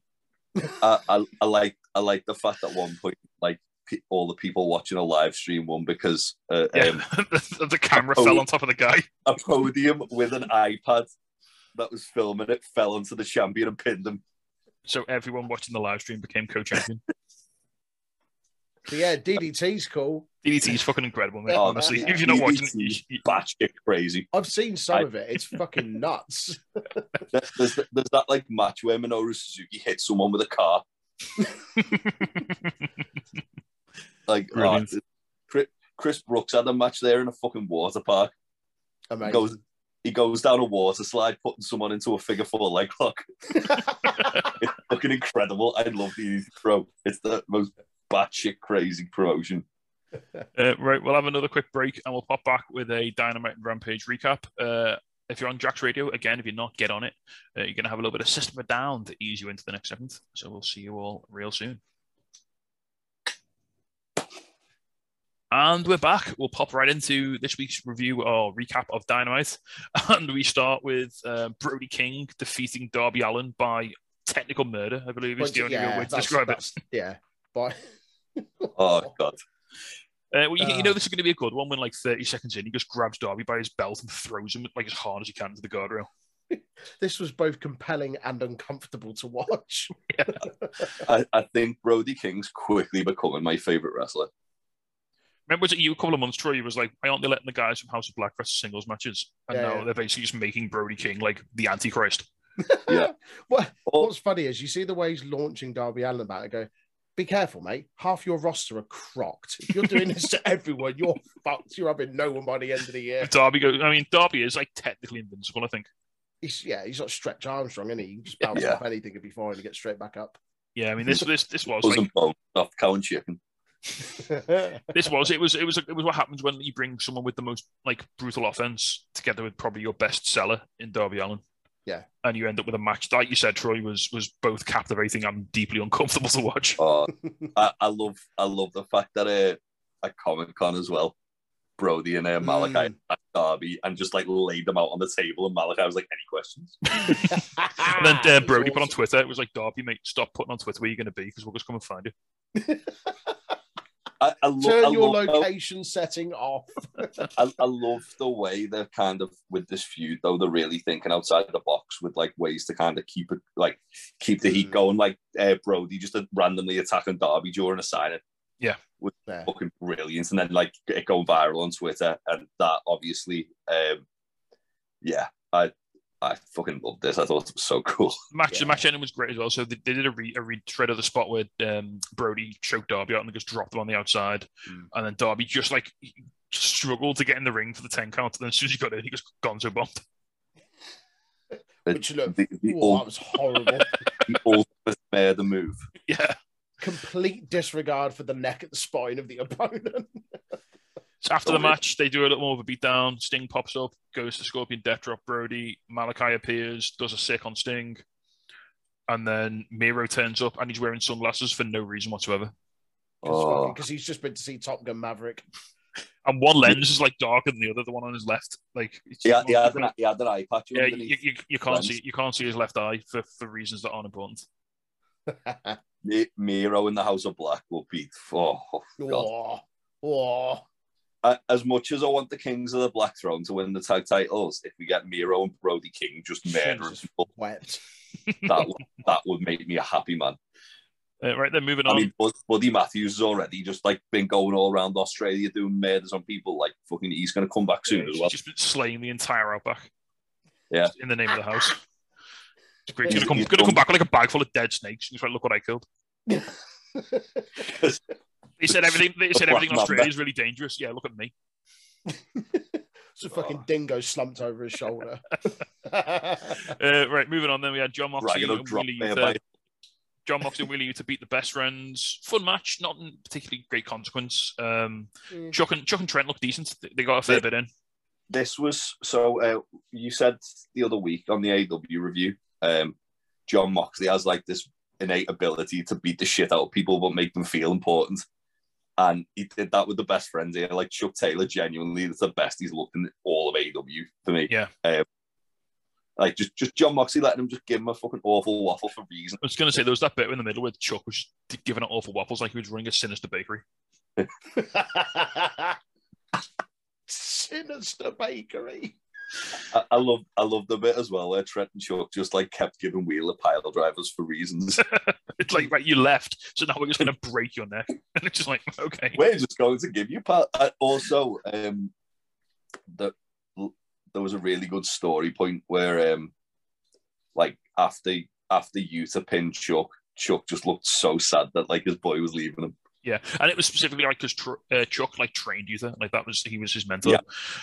I, I I like I like the fact at one point like. All the people watching a live stream won because uh, yeah. um, the camera podium, fell on top of the guy. A podium with an iPad that was filming it fell onto the champion and pinned him. So everyone watching the live stream became co-champion. Yeah, D D T's cool. D D T's fucking incredible, man. Oh, honestly, yeah. If you're not watching it, you batch it crazy. I've seen some I... of it. It's fucking nuts. there's, there's, there's that like match where Minoru Suzuki hits someone with a car. Like oh, Chris Brooks had a match there in a fucking water park. Amazing. He goes, he goes down a water slide, putting someone into a figure four leg lock. It's fucking incredible. I love the pro. It's the most batshit crazy promotion. Uh, right, we'll have another quick break, and we'll pop back with a Dynamite and Rampage recap. Uh, if you're on Jack's Radio, again, if you're not, get on it. Uh, you're going to have a little bit of System of Down to ease you into the next segment. So we'll see you all real soon. And we're back. We'll pop right into this week's review or recap of Dynamite. And we start with uh, Brody King defeating Darby Allin by technical murder, I believe is the only yeah, way to describe it. Yeah. By... oh, God. Uh, well, you, uh, you know this is going to be a good one when, like, thirty seconds in, he just grabs Darby by his belt and throws him, like, as hard as he can to the guardrail. This was both compelling and uncomfortable to watch. Yeah. I, I think Brody King's quickly becoming my favourite wrestler. Remember, was it you a couple of months, Troy? You was like, why aren't they letting the guys from House of Black wrestle singles matches? And yeah, now yeah. they're basically just making Brody King like the Antichrist. Yeah. What, what's funny is you see the way he's launching Darby Allin about it, go, be careful, mate. Half your roster are crocked. If you're doing this to everyone, you're fucked. You're having no one by the end of the year. Darby goes, I mean, Darby is like technically invincible, I think. He's, yeah, he's not Stretch Armstrong, isn't he? He can just bounce yeah. off anything and be fine to get straight back up. Yeah, I mean, this this this was like... Both off cow and chicken. this was it was it was it was what happens when you bring someone with the most like brutal offense together with probably your best seller in Darby Allin. Yeah, and you end up with a match like you said, Troy, was was both captivating and deeply uncomfortable to watch. Oh, I, I love I love the fact that uh, at Comic-Con as well, Brody and uh, Malakai mm. and Darby and just like laid them out on the table, and Malakai was like, any questions? And then uh, Brody awesome. put on Twitter, it was like, Darby, mate, stop putting on Twitter where you're going to be because we'll just come and find you. I, I lo- Turn I your love, location I, setting off. I, I love the way they're kind of with this feud, though. They're really thinking outside the box with like ways to kind of keep it, like keep the heat mm. going. Like uh, Brody just randomly attacking Darby during a signing. Yeah, was yeah. fucking brilliant, and then like it going viral on Twitter, and that obviously, um, yeah, I. I fucking loved this. I thought it was so cool. Match, yeah. The match ending was great as well. So they, they did a re, a retread of the spot where um, Brody choked Darby out and they just dropped him on the outside. Mm. And then Darby just like struggled to get in the ring for the ten count. And then as soon as he got in, he just gonzo bombed. Which look, the, the ooh, old, that was horrible. The ultimate murder move. Yeah. Complete disregard for the neck and spine of the opponent. So after the match, they do a little more of a beatdown. Sting pops up, goes to Scorpion Death Drop Brody. Malakai appears, does a sick on Sting. And then Miro turns up and he's wearing sunglasses for no reason whatsoever. Because oh. he's just been to see Top Gun Maverick. And one lens is like darker than the other, the one on his left. Like it's yeah, he had, an, he had an eye patch. Yeah, you, you, you can't lens. see you can't see his left eye for, for reasons that aren't important. Miro in the House of Black will be oh, oh, oh. As much as I want the Kings of the Black Throne to win the tag titles, if we get Miro and Brody King just murdering people, that would, that would make me a happy man. Uh, right then, moving on. I mean, Buddy Matthews is already just like been going all around Australia doing murders on people. Like fucking, he's going to come back soon yeah, as well. He's just been slaying the entire outback. Yeah, just in the name of the house. It's great. He's, he's going to come back with like a bag full of dead snakes. And he's like, look what I killed. They said everything. They said everything in Australia is really dangerous. Yeah, look at me. It's a fucking oh. dingo slumped over his shoulder. uh, right, moving on. Then we had John Moxley and Willie Utah. John Moxley and Willie Utah beat the Best Friends. Fun match, not in particularly great consequence. Um, mm. Chuck and Chuck and Trent looked decent. They got a fair bit in. This was so. Uh, you said the other week on the A E W review, um, John Moxley has like this innate ability to beat the shit out of people but make them feel important. And he did that with the Best Friends here. Like Chuck Taylor, genuinely, that's the best he's looked in all of A E W for me. Yeah. Um, like just, just John Moxley letting him just give him a fucking awful waffle for reason. I was going to say there was that bit in the middle where Chuck was giving out awful waffles like he was running a sinister bakery. Sinister bakery. I, I love, I love the bit as well where Trent and Chuck just like kept giving Wheeler pile drivers for reasons. It's like, right, you left, so now we're just going to break your neck. And it's just like, okay, we're just going to give you pile. Also, um, the, there was a really good story point where, um, like after after Utah pinned Chuck, Chuck just looked so sad that like his boy was leaving him. Yeah, and it was specifically like because uh, Chuck like trained Utah, like that was he was his mentor.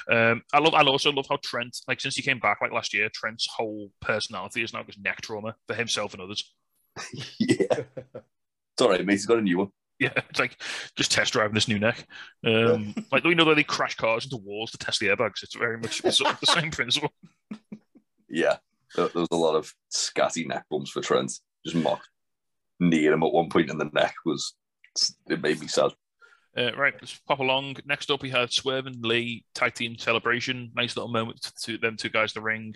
Yeah. Um, I love, I also love how Trent, like since he came back like last year, Trent's whole personality is now just neck trauma for himself and others. Yeah, it's all right, mate. He's got a new one. Yeah, it's like just test driving this new neck. Um, yeah. Like we know that they crash cars into walls to test the airbags. It's very much sort of the same principle. Yeah, there was a lot of scatty neck bumps for Trent. Just mocked near him at one point, and the neck was. It made me sad. Uh, right, let's pop along. Next up, we had Swerve and Lee tag team celebration. Nice little moment to them two guys in the ring.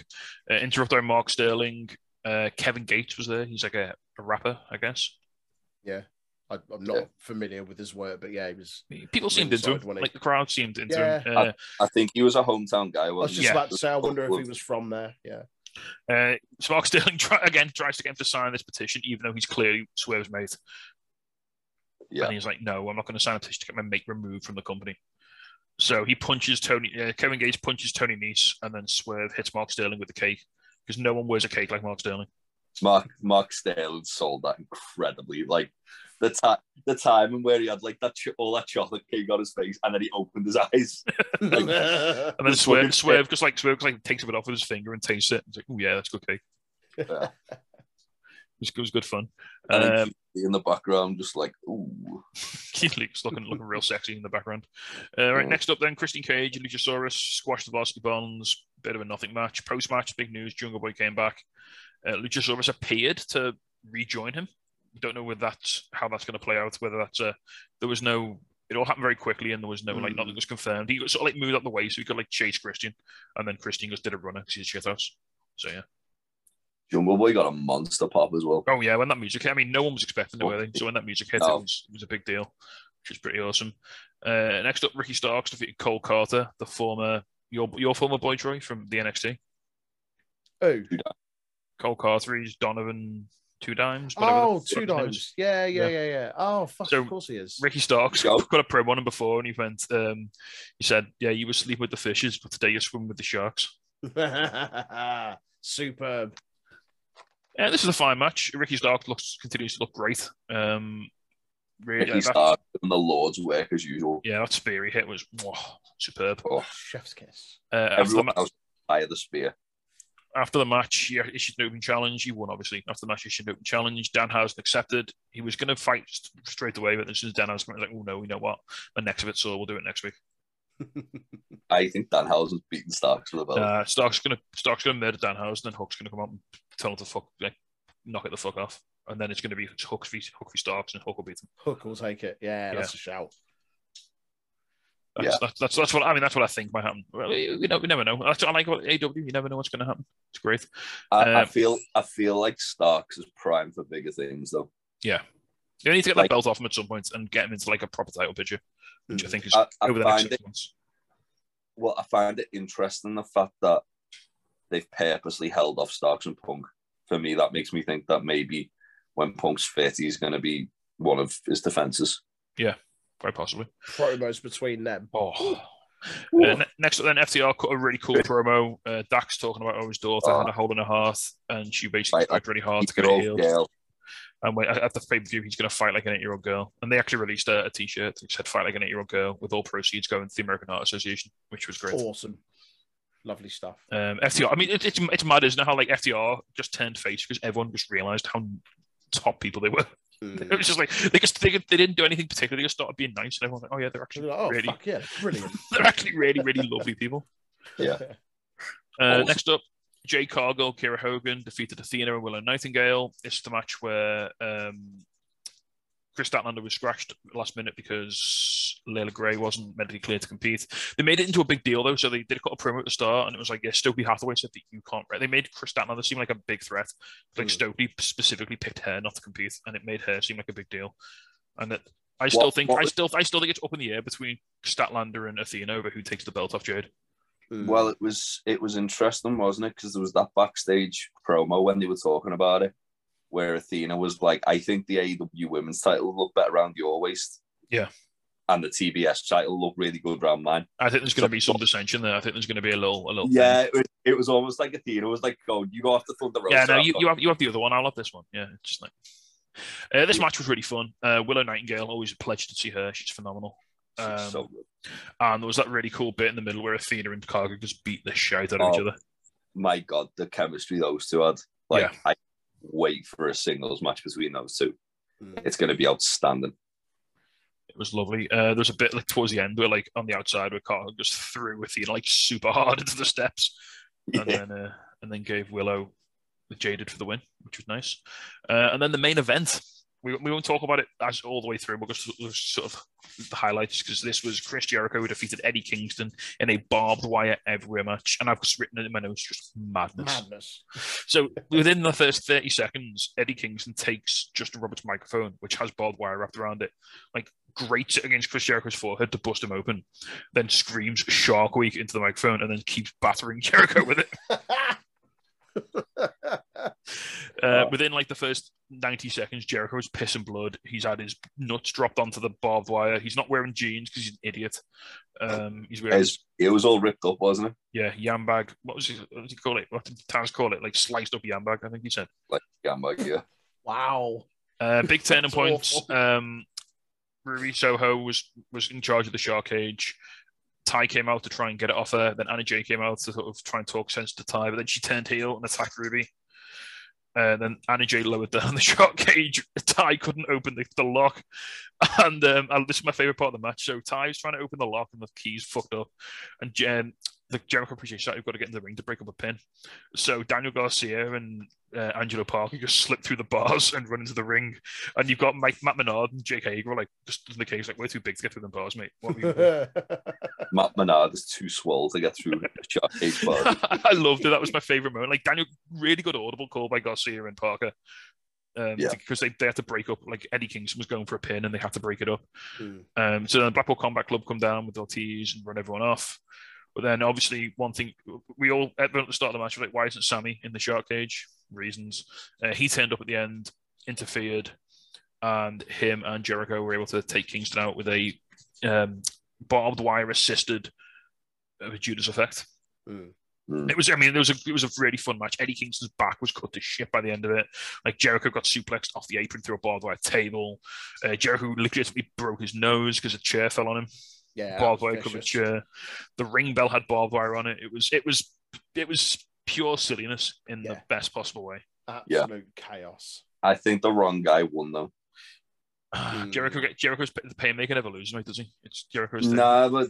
Uh, interrupted by Mark Sterling. Uh, Kevin Gates was there. He's like a, a rapper, I guess. Yeah, I, I'm not yeah. familiar with his work, but yeah, he was. People seemed into him. He... Like the crowd seemed into yeah. him. Uh, I, I think he was a hometown guy. Wasn't I was just yeah. about to say. I wonder if he was from there. Yeah. Uh, so Mark Sterling try, again tries to get him to sign this petition, even though he's clearly Swerve's mate. Yeah. And he's like, no, I'm not going to sign a petition to get my mate removed from the company. So he punches Tony, uh, Kevin Gates punches Tony Nese, and then Swerve hits Mark Sterling with a cake because no one wears a cake like Mark Sterling. Mark Mark Sterling sold that incredibly. Like the ta- the timing where he had like that ch- all that chocolate cake on his face, and then he opened his eyes, like, and then Swerve Swerve because like Swerve like takes a bit off of his finger and tastes it. It's like, oh yeah, that's good cake. Yeah. It was good fun. Um, in the background, just like, ooh. Keith Lee's looking, looking real sexy in the background. Uh, right, mm. next up then, Christian Cage and Luchasaurus squashed the Varsity Bonds. Bit of a nothing match. Post-match, big news, Jungle Boy came back. Uh, Luchasaurus appeared to rejoin him. We don't know whether that's, how that's going to play out, whether that's a... There was no... It all happened very quickly and there was no, mm. like, nothing was confirmed. He sort of, like, moved out the way so he could, like, chase Christian. And then Christian just did a runner because he's a shithouse. So, yeah. Jungle Boy got a monster pop as well. Oh yeah, when that music hit, I mean, no one was expecting it, were they? So when that music hit, no. it, was, it was a big deal, which is pretty awesome. Uh, next up, Ricky Starks defeated Cole Carter, the former your your former boy Troy from the N X T. Oh, Cole Carter, he's Donovan Two Dimes. Oh, Two Dimes. Yeah, yeah, yeah, yeah, yeah. Oh, fuck, so of course he is. Ricky Starks got a promo on him before, and he went, um, he said, "Yeah, you were sleeping with the fishes, but today you swim with the sharks." Superb. Yeah, this is a fine match. Ricky Stark looks continues to look great. Um, really, Ricky yeah, Stark and the Lord's work as usual. Yeah, that spear he hit was whoa, superb. Oh, chef's kiss. Uh, Everyone else fire the spear. After the match, he issued an open challenge. He won, obviously. After the match, he issued an open challenge. Danhausen accepted. He was going to fight straight away, but as soon as Danhausen was like, oh no, you know what? The next of it, so we'll do it next week. I think Danhausen's beating Starks for the belt. Uh, Stark's gonna Stark's gonna murder Danhausen, and Hook's gonna come out and tell him to fuck, like, knock it the fuck off, and then it's gonna be Hook v Hook v Starks, and Hook will beat him. Hook will take it. Yeah, yeah. That's a shout. That's, yeah. that's, that's that's what I mean. That's what I think might happen. Well, we, we, we never know. That's what I like about A E W. You never know what's going to happen. It's great. I, um, I feel I feel like Starks is primed for bigger things, though. Yeah, they need to get like, that belt off him at some point and get him into like a proper title picture, which I think is I, I over the next six it, months. Well, I find it interesting the fact that they've purposely held off Starks and Punk. For me, that makes me think that maybe when Punk's fit, he's going to be one of his defenses. Yeah. Quite possibly. Promos between them. Oh. Uh, next up, then F T R cut a really cool promo. Uh, Dax talking about Owen's daughter oh. had a hole in her heart, and she basically tried like, really hard to get it healed. Girl. And when, at the pay per view, he's going to fight like an eight-year-old girl. And they actually released a, a T-shirt that said "Fight like an eight-year-old girl," with all proceeds going to the American Heart Association, which was great. Awesome, lovely stuff. Um, F T R. I mean, it, it's it's mad, isn't it? How like F T R just turned face because everyone just realised how top people they were. Mm. It was just like they just they, they didn't do anything particular. They just started being nice, and everyone was like, "Oh yeah, they're actually they're like, oh, really, fuck yeah, brilliant." They're actually really, really lovely people. Yeah. Uh, next up, Jay Cargill, Kira Hogan defeated Athena and Willow Nightingale. This is the match where um, Chris Statlander was scratched last minute because Layla Gray wasn't medically cleared to compete. They made it into a big deal though, so they did cut a promo at the start, and it was like, "Yeah, Stokely Hathaway said that you can't." They made Chris Statlander seem like a big threat. Like mm. Stokely specifically picked her not to compete, and it made her seem like a big deal. And that I still what, think, what I was... still, I still think it's up in the air between Statlander and Athena over who takes the belt off Jade. Mm. Well, it was it was interesting, wasn't it? Because there was that backstage promo when they were talking about it, where Athena was like, I think the A E W women's title looked better around your waist. Yeah. And the T B S title looked really good around mine. I think there's going to be some dissension there. I think there's going to be a little... a little. Yeah, it was, it was almost like Athena was like, oh, you have to throw the road. Yeah, no, you, you, have, you have the other one. I love this one. Yeah, it's just like... Uh, this match was really fun. Uh, Willow Nightingale, always a pleasure to see her. She's phenomenal. Um, She's so good. And there was that really cool bit in the middle where Athena and Cargo just beat the shit out of oh, each other. My God, the chemistry those two had. Like, yeah. I... wait for a singles match between those two. Mm. It's going to be outstanding. It was lovely. Uh, there was a bit like towards the end where, like, on the outside, where Carl just threw Athena like super hard into the steps, yeah. and then uh, and then gave Willow the Jaded for the win, which was nice. Uh, and then the main event. We, we won't talk about it as all the way through. We'll just we'll sort of the highlights because this was Chris Jericho who defeated Eddie Kingston in a barbed wire everywhere match, and I've just written it in my notes, just madness. Madness. So within the first thirty seconds, Eddie Kingston takes Justin Roberts' microphone, which has barbed wire wrapped around it, like grates it against Chris Jericho's forehead to bust him open, then screams "Shark Week" into the microphone, and then keeps battering Jericho with it. Uh, within like the first ninety seconds, Jericho is pissing blood. He's had his nuts dropped onto the barbed wire. He's not wearing jeans because he's an idiot. Um, he's wearing. His, it was all ripped up, wasn't it? Yeah, yambag. What was he, what did he call it? What did Taz call it? Like sliced up yambag, I think he said. Like yambag, yeah. Wow. Uh, big turning points. Um, Ruby Soho was was in charge of the shark cage. Ty came out to try and get it off her. Then Anna Jay came out to sort of try and talk sense to Ty, but then she turned heel and attacked Ruby. Uh, then Anna Jay lowered down the shark cage. Ty couldn't open the, the lock. And um, this is my favourite part of the match. So Ty was trying to open the lock and the keys fucked up. And um, the Jericho appreciates that. You've got to get in the ring to break up a pin. So Daniel Garcia and uh, Angelo Parker just slip through the bars and run into the ring. And you've got Mike, Matt Menard and Jake Hager like just in the cage, like, we're too big to get through the bars, mate. What are you Matt Menard is too swole to get through the shark cage bars. I loved it. That was my favourite moment. Like, Daniel, really good audible call by Garcia and Parker. Um, yeah. Because they, they had to break up, like Eddie Kingston was going for a pin and they had to break it up. Mm. Um, so then Blackpool Combat Club come down with Ortiz and run everyone off. But then, obviously, one thing we all at the start of the match were like, "Why isn't Sammy in the shark cage?" Reasons. Uh, he turned up at the end, interfered, and him and Jericho were able to take Kingston out with a um, barbed wire assisted uh, Judas effect. Mm. Mm. It was, I mean, there was a, it was a really fun match. Eddie Kingston's back was cut to shit by the end of it. Like, Jericho got suplexed off the apron through a barbed wire table. Uh, Jericho legitimately broke his nose because a chair fell on him. Yeah, barbed wire covered chair. The ring bell had barbed wire on it. It was it was it was pure silliness in yeah. the best possible way. Absolute yeah. chaos. I think the wrong guy won though. Mm. Jericho Jericho's the painmaker never loses, mate, does he? It's Jericho's. No, nah, but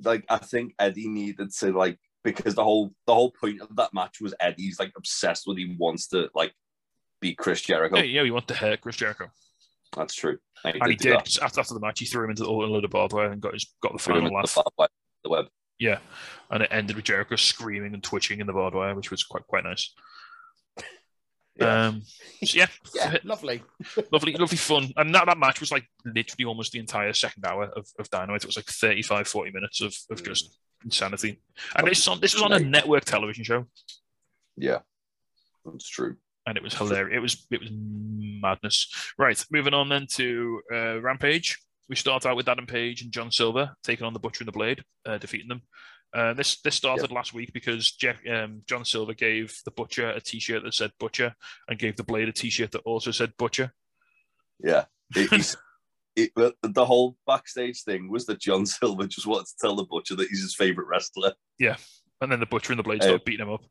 like, I think Eddie needed to, like, because the whole the whole point of that match was Eddie's, like, obsessed with, he wants to, like, beat Chris Jericho. Yeah, yeah, he wanted to hurt Chris Jericho. That's true. And he and did. He did after, after the match, he threw him into the load of barbed wire and got his, got the final laugh. The, the web. Yeah, and it ended with Jericho screaming and twitching in the barbed wire, which was quite quite nice. Yeah. Um, so yeah, yeah, lovely, lovely, lovely fun. And that, that match was like literally almost the entire second hour of, of Dynamite. It was like thirty-five, forty minutes of, of just mm. insanity. And it's on, this was on a network television show. Yeah, that's true. And it was hilarious. It was it was madness. Right, moving on then to uh, Rampage. We start out with Adam Page and John Silver taking on the Butcher and the Blade, uh, defeating them. Uh, this this started yep. last week because Jeff, um, John Silver gave the Butcher a T-shirt that said Butcher and gave the Blade a T-shirt that also said Butcher. Yeah. It, it, the whole backstage thing was that John Silver just wanted to tell the Butcher that he's his favourite wrestler. Yeah. And then the Butcher and the Blade started um, beating him up.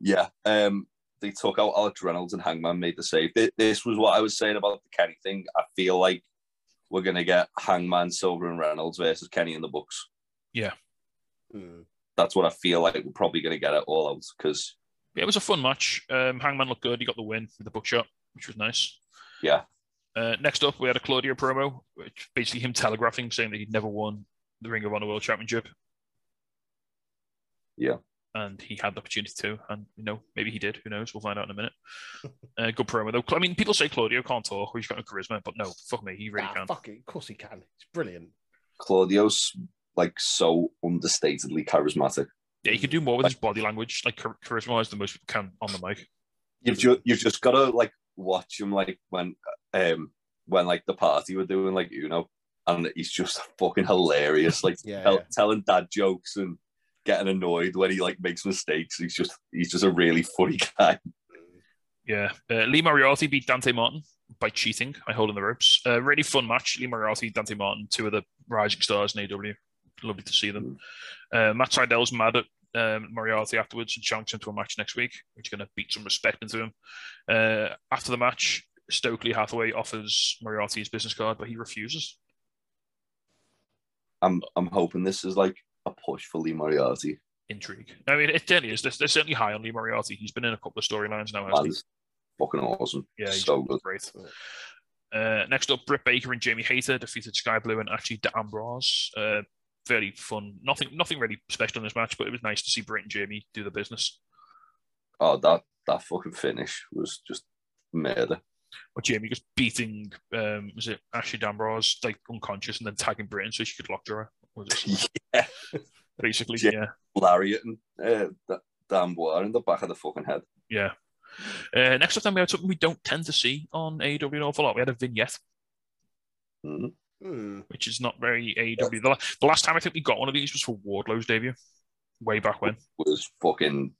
Yeah. Um, they took out Alex Reynolds and Hangman made the save. This was what I was saying about the Kenny thing. I feel like we're going to get Hangman, Silver and Reynolds versus Kenny in the books. Yeah. Mm. That's what I feel like we're probably going to get it all out because yeah, it was a fun match. Um, Hangman looked good. He got the win with the bookshot, which was nice. Yeah. Uh, next up, we had a Claudio promo, which basically him telegraphing saying that he'd never won the Ring of Honor World Championship. Yeah. And he had the opportunity to, and you know, maybe he did. Who knows? We'll find out in a minute. Uh, good promo though. I mean, people say Claudio can't talk, or he's got no charisma, but no, fuck me, he really nah, can. Fuck it, of course he can. It's brilliant. Claudio's like so understatedly charismatic. Yeah, he can do more with like, his body language, like char- charisma-wise than most people can on the mic. You've just you've just got to like watch him like when um when like the party were doing like you know, and he's just fucking hilarious, like yeah, tell, yeah. telling dad jokes and getting annoyed when he like makes mistakes. He's just he's just a really funny guy. Yeah, uh, Lee Moriarty beat Dante Martin by cheating by holding the ropes. Uh, really fun match. Lee Moriarty, Dante Martin, two of the rising stars in A E W. Lovely to see them. Uh, Matt Seidel's mad at um, Moriarty afterwards and chunks him to a match next week, which is going to beat some respect into him. Uh, after the match, Stokely Hathaway offers Moriarty his business card, but he refuses. I'm I'm hoping this is like a push for Lee Moriarty. Intrigue. I mean, it certainly is. They're, they're certainly high on Lee Moriarty. He's been in a couple of storylines now. That's fucking awesome. Yeah, he's so good. Great. Uh, next up, Britt Baker and Jamie Hayter defeated Sky Blue and actually D'Ambrose. Uh, very fun. Nothing nothing really special in this match, but it was nice to see Britt and Jamie do the business. Oh, that that fucking finish was just murder. Well, Jamie just beating, um, was it Ashley D'Ambrose, like unconscious and then tagging Britt in so she could lockjaw her. Was it? Yeah. Basically, Jim yeah. Lariat and uh, D'Ambrose in the back of the fucking head. Yeah. Uh, next up, then we had something we don't tend to see on A E W an awful lot. We had a vignette. Mm-hmm. Hmm. Which is not very A E W. The, the last time I think we got one of these was for Wardlow's debut, way back when. It was fucking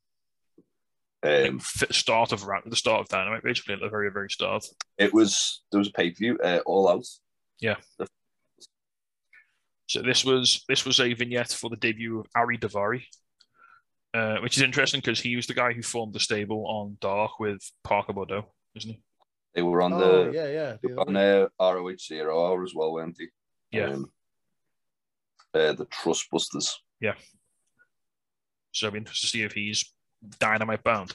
um, start of the start of Dynamite, basically at the very very start. It was there was a pay per view, uh, All Out. Yeah. So this was this was a vignette for the debut of Ari Daivari, uh, which is interesting because he was the guy who formed the stable on Dark with Parker Bordeaux, isn't he? They were on oh, the yeah, yeah. They were on uh, R O H Zero Hour as well, weren't they? Yeah. Um, uh, the Trustbusters. Yeah. So I'd be interested to see if he's Dynamite bound.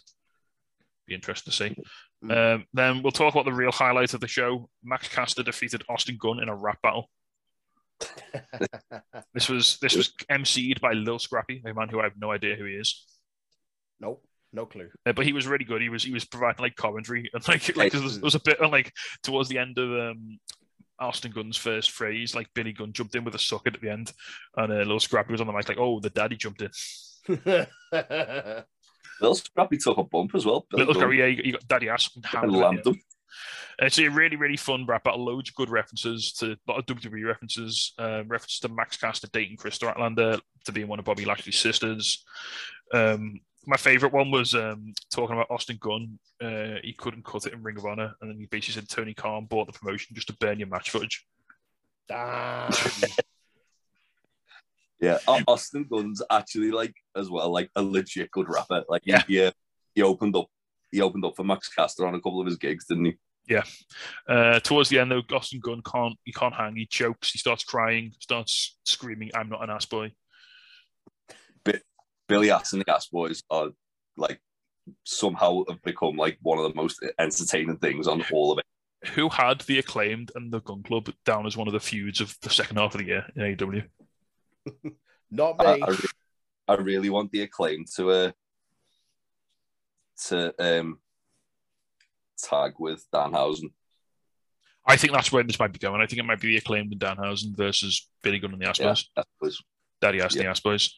Be interested to see. Mm. Um, then we'll talk about the real highlight of the show. Max Caster defeated Austin Gunn in a rap battle. this was this was emceed by Lil Scrappy, a man who I have no idea who he is. Nope. No clue. Uh, but he was really good. He was he was providing like commentary and like like there was, there was a bit like towards the end of um, Austin Gunn's first phrase, like Billy Gunn jumped in with a socket at the end, and uh, Little Scrappy was on the mic like, "Oh, the daddy jumped in." Little Scrappy took a bump as well. Billy Little Gunn. Scrappy, yeah, you got daddy ass and handled him. It's a really, really fun rap battle. Loads of good references to a lot of W W E references, uh, references to Max Caster dating Chris Statlander, to being one of Bobby Lashley's sisters. Um, my favourite one was um, talking about Austin Gunn. Uh, he couldn't cut it in Ring of Honor, and then he basically said Tony Khan bought the promotion just to burn your match footage. Damn. Yeah, Austin Gunn's actually like as well, like a legit good rapper. Like yeah, he, he opened up, he opened up for Max Caster on a couple of his gigs, didn't he? Yeah. Uh, towards the end, though, Austin Gunn can't. He can't hang. He chokes. He starts crying. Starts screaming, "I'm not an ass boy." Billy Ass and the Ass Boys are like somehow have become like one of the most entertaining things on all of it. Who had the Acclaimed and the Gun Club down as one of the feuds of the second half of the year in A E W? Not me. I, I, really, I really want the Acclaimed to uh, to um, tag with Danhausen. I think that's where this might be going. I think it might be the Acclaimed and Danhausen versus Billy Gunn and the Ass Boys. Yeah, Daddy Ass yeah. and the Ass Boys.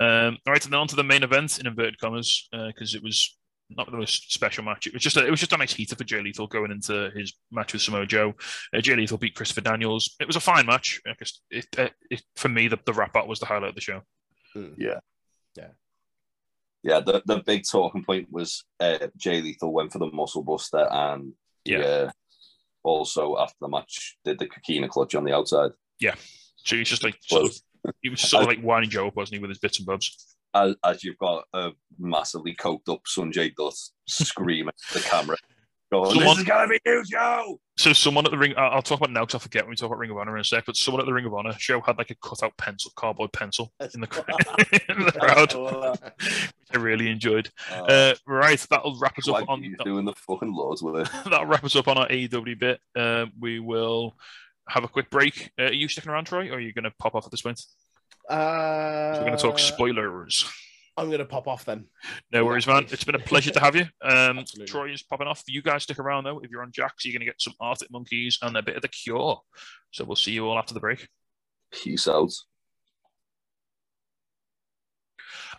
Um, all right, and then on to the main event in inverted commas, because uh, it was not the most special match. It was just a, it was just a nice heater for Jay Lethal going into his match with Samoa Joe. Uh, Jay Lethal beat Christopher Daniels. It was a fine match. I guess it, it, it, for me, the, the wrap-up was the highlight of the show. Yeah. Yeah. Yeah, the, the big talking point was uh, Jay Lethal went for the muscle buster and yeah. He, uh, also, after the match, did the Coquina clutch on the outside. Yeah. So he's just like... Sort of, he was sort of like winding Joe up, wasn't he, with his bits and bobs? As, as you've got a massively coked up Sanjay Dutt screaming at the camera. Going, someone, this is going to be you, Joe! So someone at the Ring... I'll talk about it now because I forget when we talk about Ring of Honor in a sec, but someone at the Ring of Honor show had like a cutout pencil, cardboard pencil in the, in the crowd. Which I really enjoyed. Uh, uh, right, that'll wrap us up on... doing the fucking Lords with it. That'll wrap us up on our A E W bit. Uh, we will... have a quick break. Uh, are you sticking around, Troy, or are you going to pop off at this point? Uh, so we're going to talk spoilers. I'm going to pop off then. No worries, man. It's been a pleasure to have you. Um, Troy is popping off. You guys stick around, though. If you're on Jax, you're going to get some Arctic Monkeys and a bit of The Cure. So we'll see you all after the break. Peace out.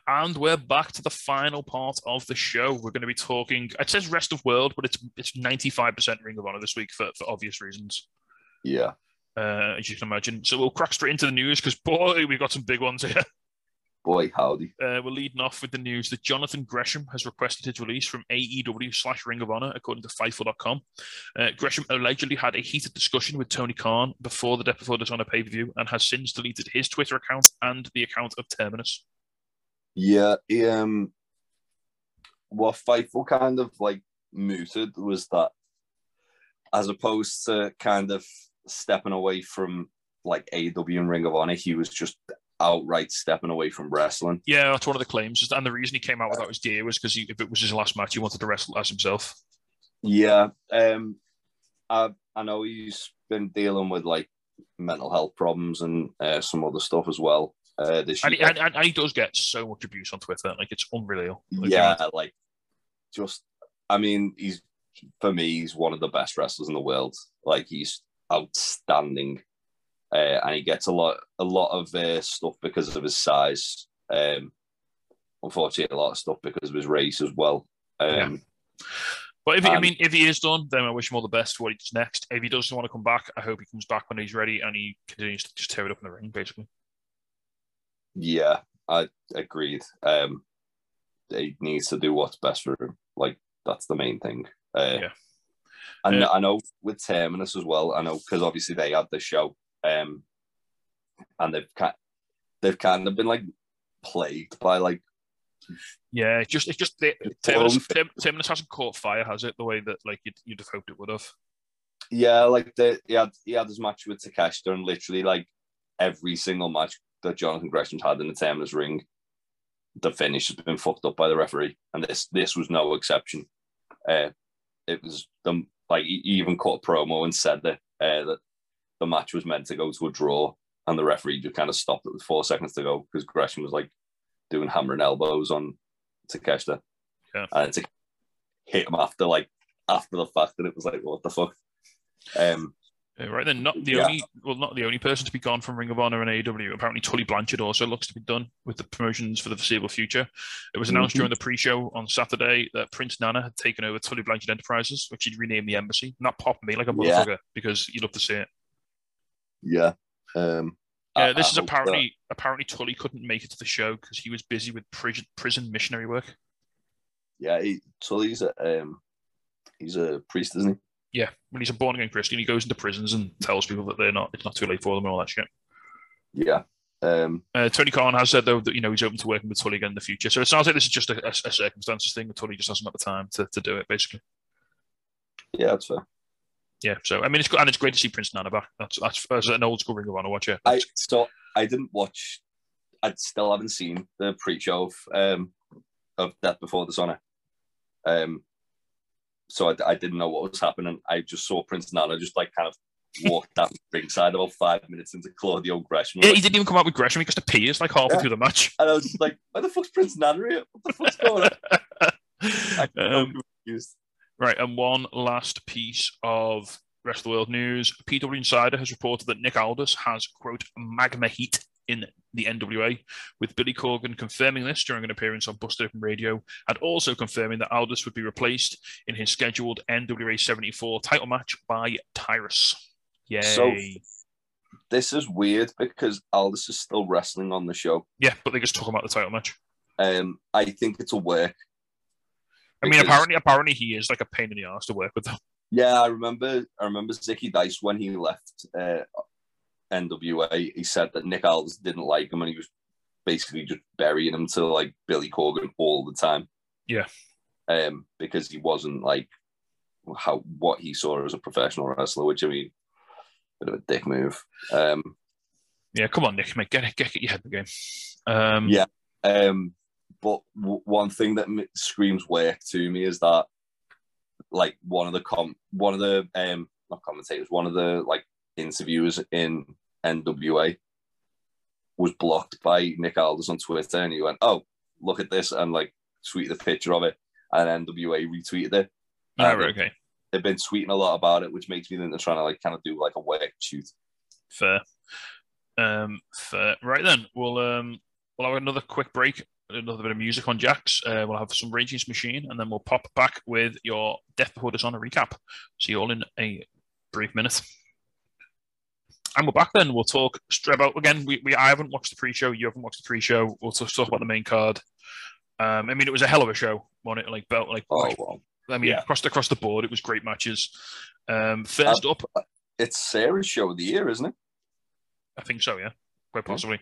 And we're back to the final part of the show. We're going to be talking... It says rest of world, but it's it's ninety-five percent Ring of Honor this week for, for obvious reasons. Yeah. Uh, as you can imagine. So we'll crack straight into the news because, boy, we've got some big ones here. Boy, howdy. Uh, we're leading off with the news that Jonathan Gresham has requested his release from A E W slash Ring of Honor, according to Fightful dot com. Uh, Gresham allegedly had a heated discussion with Tony Khan before the Death Before Dishonor pay-per-view and has since deleted his Twitter account and the account of Terminus. Yeah. Um, what Fightful kind of, like, mooted was that as opposed to kind of stepping away from like A E W and Ring of Honor, he was just outright stepping away from wrestling. Yeah, that's one of the claims. And the reason he came out without his gear was because if it was his last match, he wanted to wrestle as himself. Yeah. Um, I, I know he's been dealing with like mental health problems and uh, some other stuff as well. Uh, this and, he, and, and he does get so much abuse on Twitter. Like, it's unreal. Like, yeah, like, just, I mean, he's, for me, he's one of the best wrestlers in the world. Like, he's outstanding, uh, and he gets a lot, a lot of uh, stuff because of his size. Um, unfortunately, a lot of stuff because of his race as well. Um, yeah. But if he, and, I mean, if he is done, then I wish him all the best for what he does next. If he doesn't want to come back, I hope he comes back when he's ready and he continues to just tear it up in the ring, basically. Yeah, I agreed. Um, he needs to do what's best for him. Like, that's the main thing. Uh, yeah. And uh, I know with Terminus as well, I know because obviously they had the show, um, and they've kind, they've kind of been like plagued by like, yeah, it's just it's just they, Terminus, Terminus hasn't caught fire, has it? The way that like you'd, you'd have hoped it would have. Yeah, like they, he had he had his match with Takeshita, and literally like every single match that Jonathan Gresham's had in the Terminus ring, the finish has been fucked up by the referee, and this this was no exception. Uh, It was them, like he even cut a promo and said that uh, that the match was meant to go to a draw, and the referee just kind of stopped it with four seconds to go because Gresham was like doing hammer and elbows on Takeshita, yeah, and to hit him after like after the fact, and it was like, what the fuck? Um, yeah, right then, not the yeah. only well, not the only person to be gone from Ring of Honor and A E W. Apparently, Tully Blanchard also looks to be done with the promotions for the foreseeable future. It was announced mm-hmm. during the pre-show on Saturday that Prince Nana had taken over Tully Blanchard Enterprises, which he'd renamed the Embassy. And that popped me like a motherfucker yeah. because you'd love to see it. Yeah. Um, yeah. I, this I is apparently that. apparently Tully couldn't make it to the show because he was busy with prison, prison missionary work. Yeah, he, Tully's a um, he's a priest, isn't he? Yeah, when he's a born again Christian, he goes into prisons and tells people that they're not, it's not too late for them and all that shit. Yeah. Um, uh, Tony Khan has said, though, that, you know, he's open to working with Tully again in the future. So it sounds like this is just a, a, a circumstances thing, and Tully just hasn't got the time to, to do it, basically. Yeah, that's fair. Yeah, so, I mean, it's good, and it's great to see Prince Nana back. That's, that's, that's an old school Ring of Honor watcher. I, so I didn't watch, I still haven't seen the pre-show of, um, of Death Before Dishonor. Um, so I, I didn't know what was happening. I just saw Prince Nana just like kind of walked that ringside about five minutes into Claudio Gresham. Yeah, like, he didn't even come out with Gresham. He just appears like halfway yeah. through the match. And I was just like, why the fuck's Prince Nana here? What the fuck's going on? I, um, confused. Right, and one last piece of rest of the world news. P W Insider has reported that Nick Aldis has, quote, magma heat in the N W A, with Billy Corgan confirming this during an appearance on Busted Open Radio, and also confirming that Aldis would be replaced in his scheduled N W A seventy-four title match by Tyrus. Yay. So, this is weird because Aldis is still wrestling on the show. Yeah, but they just talk about the title match. Um, I think it'll work. I mean, because... apparently, apparently he is like a pain in the arse to work with them. Yeah, I remember. I remember Zicky Dice when he left uh, N W A. He said that Nick Aldis didn't like him, and he was basically just burying him to like Billy Corgan all the time. Yeah, um, because he wasn't like how what he saw as a professional wrestler, which I mean, a bit of a dick move. Um, yeah, come on, Nick, mate, get it, get, get your head in the game. Um, yeah. Um, But one thing that screams work to me is that, like, one of the com, one of the um, not commentators, one of the like interviewers in N W A was blocked by Nick Aldis on Twitter, and he went, "Oh, look at this," and like tweeted a picture of it, and N W A retweeted it. Oh, um, okay. They've been tweeting a lot about it, which makes me think they're trying to like kind of do like a work shoot. Fair, um, fair. Right then, we'll um, we'll have another quick break. Another bit of music on Jax. Uh, we'll have some Raging's Machine, and then we'll pop back with your Death Before Dishonor recap. See you all in a brief minute. And we're back then. We'll talk about, again, we, we I haven't watched the pre-show. You haven't watched the pre-show. We'll talk, talk about the main card. Um, I mean, it was a hell of a show. On it, like, belt, like, oh, well, I mean, yeah. across, across the board, it was great matches. Um, first uh, up. It's Sarah's show of the year, isn't it? I think so, yeah. Quite possibly.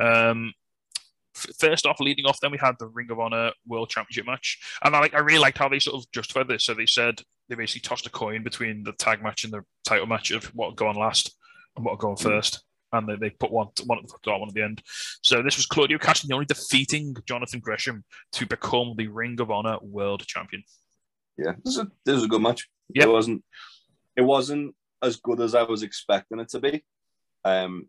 Mm-hmm. Um, First off, leading off, then we had the Ring of Honor World Championship match, and I like I really liked how they sort of justified this. So they said they basically tossed a coin between the tag match and the title match of what would go on last and what would go on first, and they, they put one one at the start, one at the end. So this was Claudio Castagnoli defeating Jonathan Gresham to become the Ring of Honor World Champion. Yeah, this is a, this is a good match. Yep. It wasn't it wasn't as good as I was expecting it to be. Um.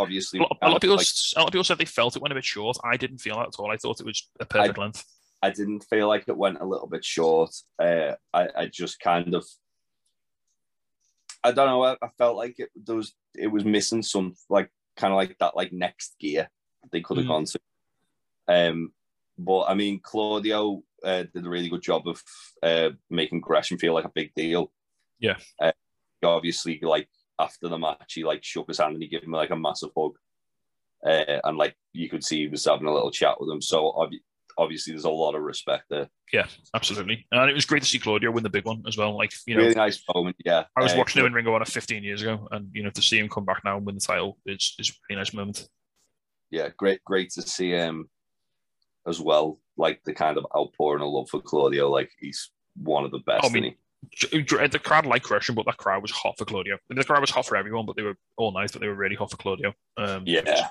Obviously, a lot, a, lot of people, like, a lot of people said they felt it went a bit short. I didn't feel that at all. I thought it was a perfect I, length. I didn't feel like it went a little bit short. Uh, I, I just kind of, I don't know. I, I felt like it there was it was missing some like kind of like that like next gear that they could have mm. gone to. Um, but I mean, Claudio uh, did a really good job of uh, making Gresham feel like a big deal. Yeah, uh, obviously, like. After the match, he like shook his hand and he gave him like a massive hug, uh, and like you could see he was having a little chat with him. So ob- obviously, there's a lot of respect there. Yeah, absolutely, and it was great to see Claudio win the big one as well. Like you know, really nice moment. Yeah, I was uh, watching him in Ring of Honor fifteen years ago, and you know to see him come back now and win the title is is a really nice moment. Yeah, great, great to see him as well. Like the kind of outpouring of love for Claudio, like he's one of the best. I mean, isn't he? The crowd liked Gresham, but that crowd was hot for Claudio. I mean, the crowd was hot for everyone, but they were all nice, but they were really hot for Claudio. Um, yeah.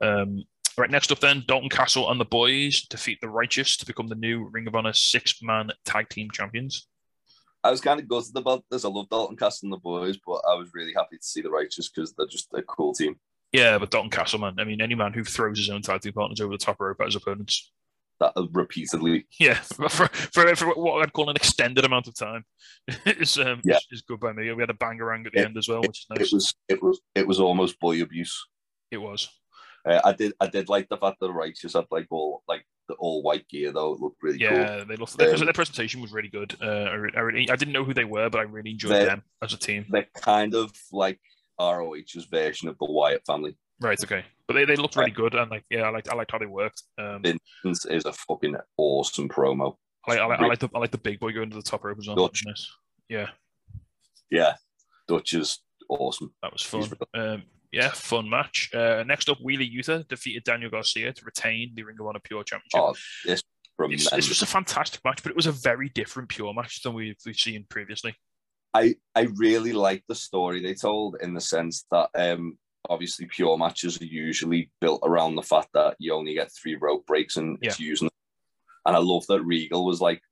Um, right, next up then, Dalton Castle and the boys defeat the Righteous to become the new Ring of Honor six-man tag team champions. I was kind of gutted about this. I love Dalton Castle and the boys, but I was really happy to see the Righteous because they're just a cool team. Yeah, but Dalton Castle, man. I mean, any man who throws his own tag team partners over the top rope at his opponents. That repeatedly, yeah, for, for for what I'd call an extended amount of time, is um, yeah. is good by me. We had a bangarang at the it, end as well, which it, is nice. It was it was it was almost boy abuse. It was. Uh, I did I did like the fact that the Righteous had like all like the all white gear though. It looked really yeah, cool. Yeah, they looked. Their, um, their presentation was really good. Uh, I, re- I, re- I didn't know who they were, but I really enjoyed them as a team. They're kind of like R O H's version of the Wyatt family. Right, okay. But they, they looked really good, and like yeah, I liked I liked how they worked. Um, Vince is a fucking awesome promo. I like I like, I like the I like the big boy going to the top rope as well. Dutch. Yeah, yeah, Dutch is awesome. That was fun. Um, yeah, fun match. Uh, next up, Wheeler Yuta defeated Daniel Garcia to retain the Ring of Honor Pure Championship. Oh, this it's, it's just a fantastic match, but it was a very different Pure match than we've we've seen previously. I I really liked the story they told in the sense that um. obviously pure matches are usually built around the fact that you only get three rope breaks and yeah. it's using. And I love that Regal was like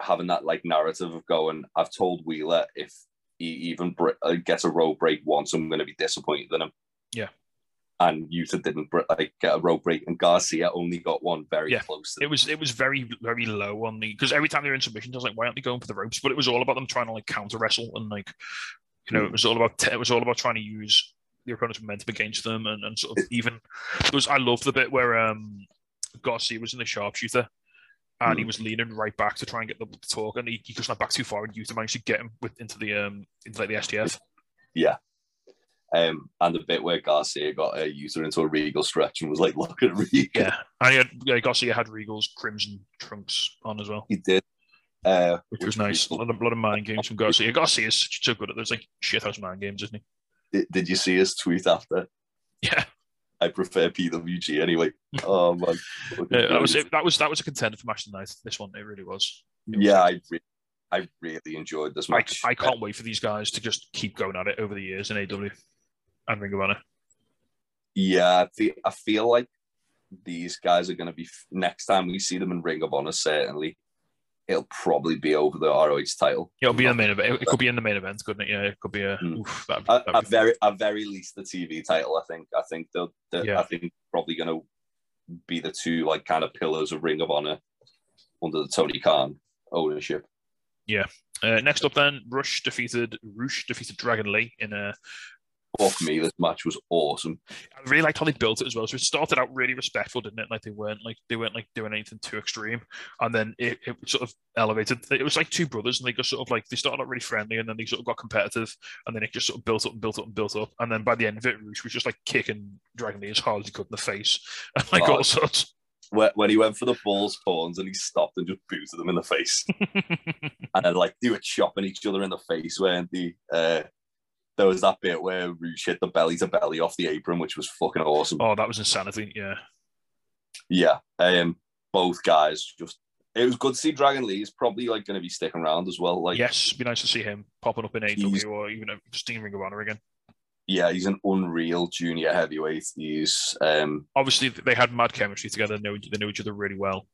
having that like narrative of going, I've told Wheeler if he even br- gets a rope break once, I'm going to be disappointed in him. Yeah. And Utah didn't like get a rope break, and Garcia only got one very yeah. close. To it was it was very very low on the because every time they were in submissions, I was like, why aren't they going for the ropes? But it was all about them trying to like counter wrestle and like you know mm. it was all about it was all about trying to use the opponent's momentum against them and, and sort of even was I loved the bit where um, Garcia was in the sharpshooter and mm. he was leaning right back to try and get the talk, and he, he just went back too far, and Utah managed to get him with, into the um into like the S T F. Yeah. Um, and the bit where Garcia got a user into a Regal stretch and was like, look at Regal. Yeah, and he had, yeah, Garcia had Regal's crimson trunks on as well. He did. Uh, which, which was nice. A lot of, lot of mind games from Garcia. Garcia's so good at those like shithouse mind games, isn't he? Did, did you see his tweet after? Yeah. I prefer P W G anyway. Oh, man. yeah, that, was, it, that, was, that was a contender for Match of the Night, this one. It really was. It was yeah, I really I really enjoyed this match. I, I can't wait for these guys to just keep going at it over the years in A E W and Ring of Honor. Yeah, I feel, I feel like these guys are going to be, next time we see them in Ring of Honor, certainly, it'll probably be over the R O H title. Yeah, it'll be in the main event. It could be in the main event, couldn't it? Yeah, it could be a... Mm. Oof, that'd, that'd at, be at, very, at very least the T V title, I think. I think they're, they're yeah. I think probably going to be the two like kind of pillars of Ring of Honor under the Tony Khan ownership. Yeah. Uh, next up, then, Rush defeated Rush defeated Dragon Lee in a. Fuck me, this match was awesome. I really liked how they built it as well. So it started out really respectful, didn't it? Like they weren't like they weren't like doing anything too extreme, and then it, it sort of elevated. It was like two brothers, and they just sort of like they started out really friendly, and then they sort of got competitive, and then it just sort of built up and built up and built up, and then by the end of it, Rush was just like kicking Dragon Lee as hard as he could in the face, and like oh. all sorts. When he went for the bull's horns and he stopped and just booted them in the face. And then, like, they were chopping each other in the face, weren't they? Uh, there was that bit where Rush hit the belly-to-belly off the apron, which was fucking awesome. Oh, that was insanity, yeah. Yeah, um, both guys just... It was good to see Dragon Lee. He's probably, like, going to be sticking around as well. Like, yes, it'd be nice to see him popping up in A E W or even a Steam Ring of Honor again. Yeah, he's an unreal junior heavyweight. He's um, obviously they had mad chemistry together. They knew, they knew each other really well.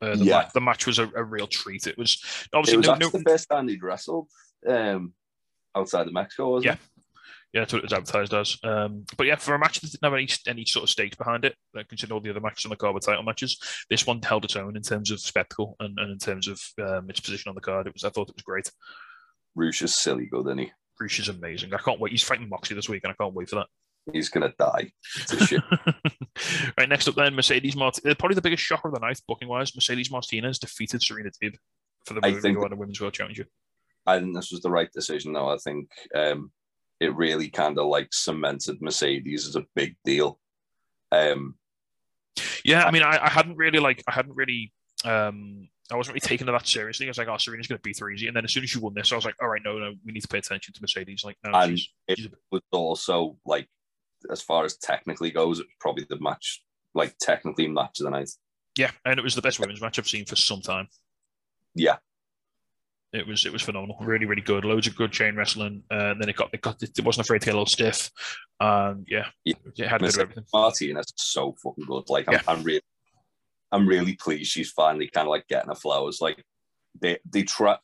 Uh, the, yeah. ma- the match was a, a real treat. It was obviously it was no, actually no... the first time he'd wrestled um, outside of Mexico, wasn't yeah. it? Yeah, that's what it was advertised as. Um, but yeah, for a match that didn't have any, any sort of stakes behind it, like considering all the other matches on the card were title matches, this one held its own in terms of spectacle and, and in terms of um, its position on the card. It was I thought it was great. Rush is silly good, isn't he? Bruce is amazing. I can't wait. He's fighting Moxley this week, and I can't wait for that. He's going to die. It's a shit. Right, next up then, Mercedes Martinez. Probably the biggest shocker of the night, booking-wise. Mercedes Martinez defeated Serena Deeb for the that, Women's World Championship. I think this was the right decision, though. I think um, it really kind of, like, cemented Mercedes as a big deal. Um, yeah, I mean, I, I hadn't really, like, I hadn't really... Um, I wasn't really taking that seriously. I was like, oh, Serena's going to beat her easy. And then as soon as she won this, I was like, all right, no, no, we need to pay attention to Mercedes. Like, no, and she's, it she's... was also, like, as far as technically goes, it was probably the match, like, technically match of the night. Yeah, and it was the best women's match I've seen for some time. Yeah. It was it was phenomenal. Really, really good. Loads of good chain wrestling. Uh, and then it got, it got, it wasn't afraid to get a little stiff. Um, yeah, yeah. It had a bit of everything. Martinez is so fucking good. Like, I'm, yeah. I'm really... I'm really pleased she's finally kind of like getting her flowers. Like they they try,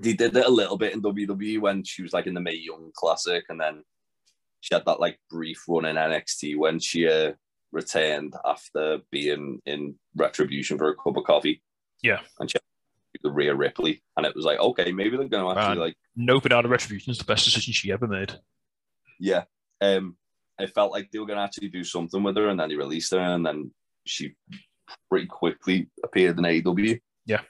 they did it a little bit in W W E when she was like in the Mae Young Classic, and then she had that like brief run in N X T when she uh, returned after being in Retribution for a cup of coffee. Yeah, and she had the Rhea Ripley, and it was like, okay, maybe they're going to actually Man, like nope, out of Retribution is the best decision she ever made. Yeah, um, it felt like they were going to actually do something with her, and then they released her, and then she. Pretty quickly appeared in A E W. Yeah,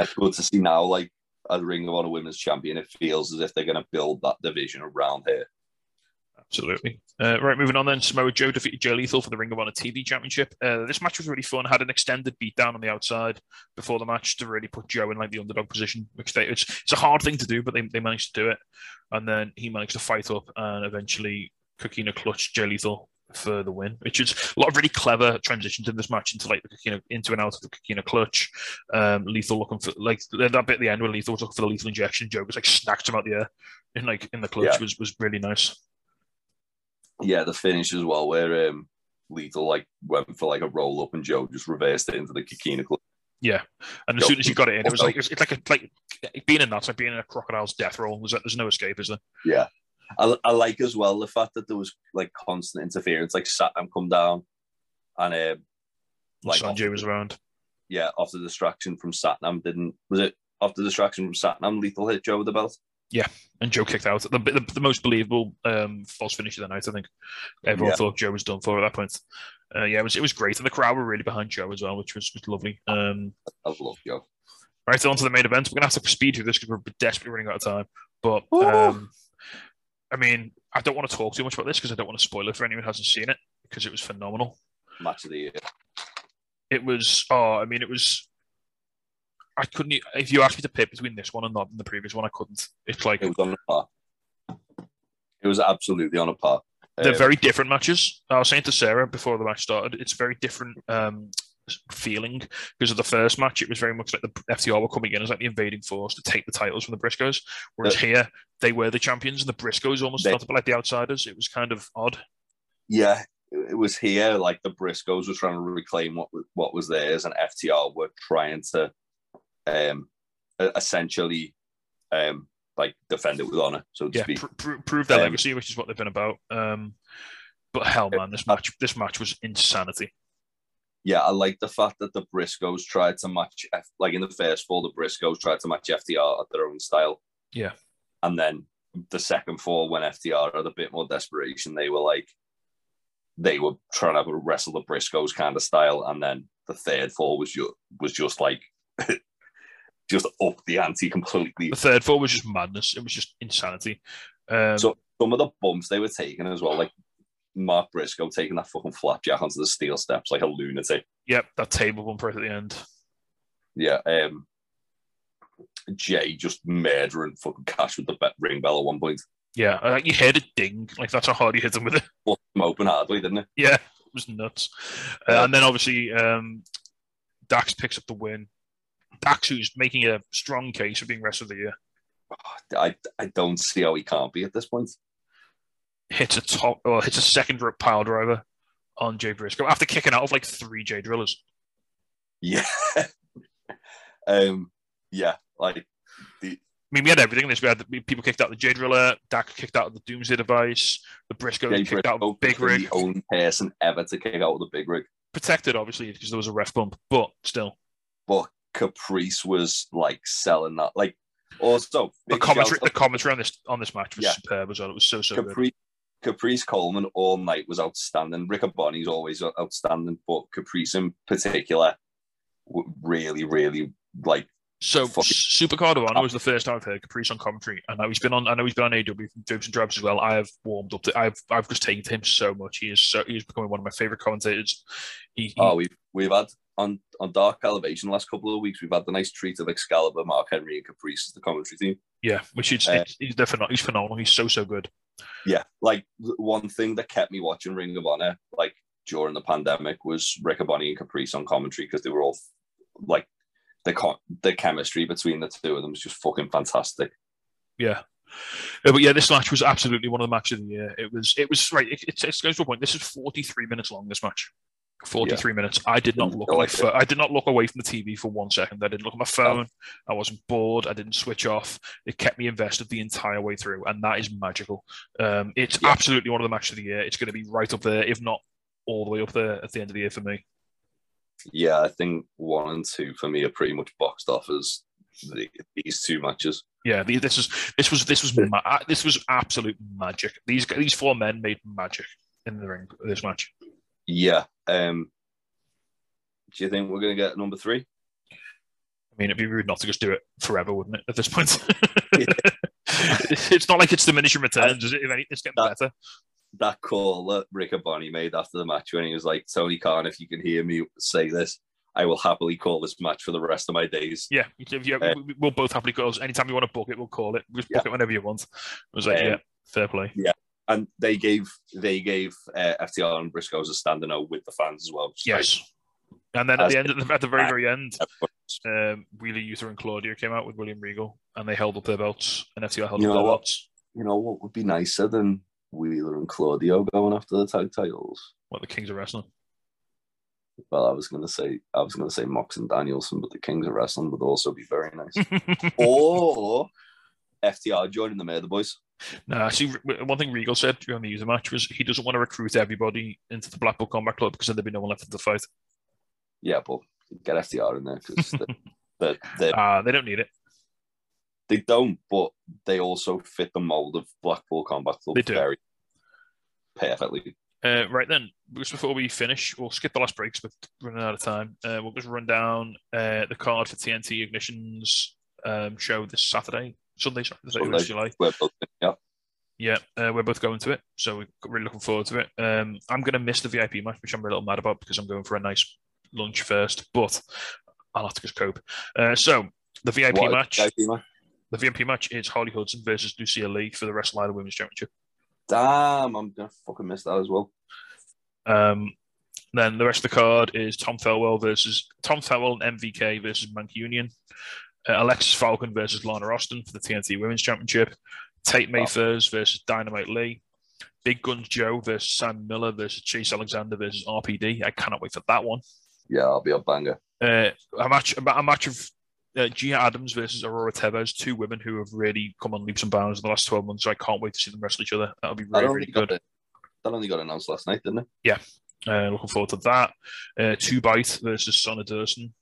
it's good to see now, like as Ring of Honor Women's Champion, it feels as if they're going to build that division around here. Absolutely. Uh, right, moving on then. Samoa Joe defeated Jay Lethal for the Ring of Honor T V Championship. Uh, this match was really fun. Had an extended beatdown on the outside before the match to really put Joe in like the underdog position, which they it's, it's a hard thing to do, but they they managed to do it. And then he managed to fight up and eventually Coquina clutched Jay Lethal for the win, which is a lot of really clever transitions in this match into like the Coquina, into and out of the Coquina clutch. Um, Lethal looking for like that bit at the end where Lethal was looking for the lethal injection. Joe was like snatched him out the air in like in the clutch yeah. was was really nice. yeah, the finish as well, where um, Lethal like went for like a roll up and Joe just reversed it into the Kikina Club. Yeah, and as soon as you got it in, it was like it's like a, like being in that's like being in a crocodile's death roll. There's, there's no escape, is there? Yeah, I, I like as well the fact that there was like constant interference. Like Satnam come down, and uh, like Sanjay after, was around. Yeah, after the distraction from Satnam, didn't was it after the distraction from Satnam? Lethal hit Joe with the belt. Yeah, and Joe kicked out. The the, the most believable um, false finish of the night. I think everyone yeah. thought Joe was done for at that point. Uh, yeah, it was, it was great. And the crowd were really behind Joe as well, which was, was lovely. Um, I love Joe. Right, on to the main event. We're going to have to speed through this because we're desperately running out of time. But, um, I mean, I don't want to talk too much about this because I don't want to spoil it for anyone who hasn't seen it because it was phenomenal. Match of the year. It was, oh, I mean, it was, I couldn't, if you asked me to pick between this one and not and the previous one, I couldn't. It's like... It was on a par. It was absolutely on a par. They're very different matches. I was saying to Sarah before the match started, it's a very different um, feeling because of the first match. It was very much like the F T R were coming in as like the invading force to take the titles from the Briscoes, whereas but, here they were the champions and the Briscoes almost they, felt a bit like the outsiders. It was kind of odd. Yeah, it was here like the Briscoes were trying to reclaim what what was theirs, and F T R were trying to um, essentially. Um, like defend it with honor, so to yeah, speak. Pr- pr- prove their um, legacy, which is what they've been about. Um, but hell, man, this match, this match was insanity. Yeah, I like the fact that the Briscoes tried to match, F- like in the first fall, the Briscoes tried to match F T R at their own style. Yeah, and then the second fall, when F T R had a bit more desperation, they were like, they were trying to wrestle the Briscoes kind of style, and then the third fall was just was just like. Just up the ante completely. The third fall was just madness. It was just insanity. Um, so some of the bumps they were taking as well, like Mark Briscoe taking that fucking flapjack onto the steel steps like a lunatic. Yep, that table bump right at the end. Yeah. Um, Jay just murdering fucking Cash with the ring bell at one point. Yeah, like you heard it ding. Like that's how hard you hit him with it. Bust him open hardly, didn't it? Yeah, it was nuts. Yeah. Uh, and then obviously um, Dax picks up the win. Dax, who's making a strong case for being rest of the year. I, I don't see how he can't be at this point. Hits a top or hits a second rope pile driver on Jay Briscoe after kicking out of like three Jay Drillers. Yeah, um, yeah. Like, the... I mean, we had everything in this. We had the, people kicked out the Jay Driller. Dax kicked out of the Doomsday Device. The Briscoe Jay kicked Briscoe out of Big Rig. The only person ever to kick out of the Big Rig. Protected, obviously, because there was a ref bump, but still. But. Caprice was like selling that, like also the commentary. The commentary on this on this match was yeah. superb as well. It was so so Caprice, good. Caprice Coleman all night was outstanding. Riccoboni's always outstanding, but Caprice in particular, really, really like so. Supercard of Honor was the first time I've heard Caprice on commentary. I know he's been on. I know he's been on A W from Dribs and Drabs as well. I have warmed up to. I've I've just taken to him so much. He is so he's becoming one of my favorite commentators. He, he, oh, we've we've had. On on Dark Elevation the last couple of weeks, we've had the nice treat of Excalibur, Mark Henry, and Caprice as the commentary team. Yeah, which is uh, he's definitely he's phenomenal. He's so so good. Yeah, like one thing that kept me watching Ring of Honor, like during the pandemic, was Riccoboni and Caprice on commentary because they were all like the the chemistry between the two of them was just fucking fantastic. Yeah. Uh, but yeah, this match was absolutely one of the matches of the year. It was it was right. It, it, it goes to a point. This is forty-three minutes long. This match. forty-three yeah. minutes. I did not look. I, like I did not look away from the T V for one second. I didn't look at my phone. Oh. I wasn't bored. I didn't switch off. It kept me invested the entire way through, and that is magical. Um, it's yeah. absolutely one of the matches of the year. It's going to be right up there, if not all the way up there, at the end of the year for me. Yeah, I think one and two for me are pretty much boxed off as the, these two matches. Yeah, this is this was this was ma- this was absolute magic. These these four men made magic in the ring this match. Yeah. Um, do you think we're going to get number three? I mean, it'd be rude not to just do it forever, wouldn't it, at this point? Yeah. It's not like it's diminishing returns, is it? If any, it's getting that, better. That call that Riccoboni made after the match when he was like, Tony Khan, if you can hear me say this, I will happily call this match for the rest of my days. Yeah, if you, uh, we'll both happily call it. Anytime you want to book it, we'll call it. Just book yeah. it whenever you want. It was like, um, yeah, fair play. Yeah. And they gave they gave uh, F T R and Briscoes a standing out with the fans as well. Yes, like, and then at the end, of the, at the very very end, um, Wheeler Uther and Claudio came out with William Regal, and they held up their belts, and F T R held you up their what, belts. You know what would be nicer than Wheeler and Claudio going after the tag titles. What, the Kings of Wrestling? Well, I was going to say I was going to say Mox and Danielson, but the Kings of Wrestling would also be very nice. Or F T R joining the Murder Boys. No, nah, see, one thing Regal said during the user match was he doesn't want to recruit everybody into the Blackpool Combat Club because then there'd be no one left at the fight. Yeah, but get F T R in there because they, they, uh, they don't need it. They don't, but they also fit the mold of Blackpool Combat Club they do. very perfectly. Uh, right then, just before we finish, we'll skip the last breaks, but running out of time. Uh, we'll just run down uh, the card for T N T Ignition's um, show this Saturday, Sunday, sorry, the Sunday, July. We're both, yeah, yeah uh, we're both going to it, so we're really looking forward to it. Um, I'm going to miss the V I P match, which I'm a little mad about because I'm going for a nice lunch first, but I'll have to just cope. Uh, so, the V I P what, match. V I P match? The V I P match is Harley Hudson versus Lucia Lee for the Wrestle Island Women's Championship. Damn, I'm gonna fucking miss that as well. Um, then the rest of the card is Tom Felwell versus Tom Felwell and M V K versus Mancunian, uh, Alexis Falcon versus Lana Austin for the T N T Women's Championship, Tate Mayfers wow. versus Dynamite Lee, Big Guns Joe versus Sam Miller versus Chase Alexander versus R P D. I cannot wait for that one. Yeah, I'll be a banger. Uh, a match, a match of. Uh, Gia Adams versus Aurora Tevez, two women who have really come on leaps and bounds in the last twelve months, so I can't wait to see them wrestle each other. That'll be really, really good. That only got announced last night, didn't it? Yeah. Uh, looking forward to that. Uh, Two Bite versus Sonna Durson.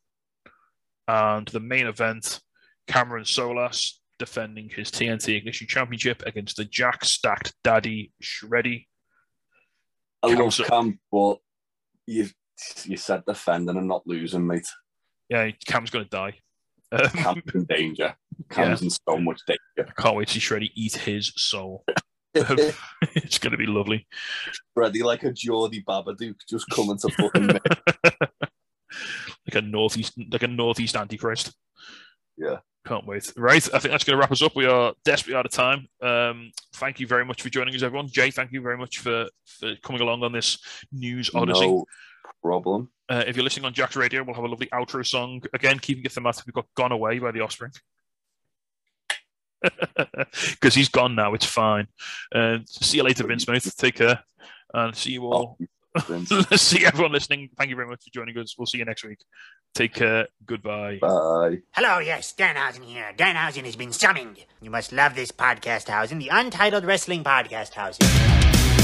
And the main event, Cameron Solas defending his T N T Ignition Championship against the Jack Stacked Daddy Shreddy. I Cam- love Cam, but you, you said defending and not losing, mate. Yeah, Cam's going to die. Um, Cam's in danger. Cam's yeah. in so much danger. I can't wait to see Shreddy eat his soul. um, it's going to be lovely. Shreddy like a Geordie Babadook just coming to fucking me. Like a northeast, like a northeast Antichrist. Yeah. Can't wait. Right, I think that's going to wrap us up. We are desperately out of time. Um, thank you very much for joining us, everyone. Jay, thank you very much for, for coming along on this news odyssey. No problem. Uh, if you're listening on Jack's Radio, we'll have a lovely outro song. Again, keeping it thematic, we've got Gone Away by The Offspring. Because he's gone now, it's fine. Uh, see you later, Vince, mate. Take care. And see you all. See everyone listening. Thank you very much for joining us. We'll see you next week. Take care. Goodbye. Bye. Hello, yes, Danhausen here. Danhausen has been summoned. You must love this podcast, Hausen, the Untitled Wrestling Podcast, Hausen.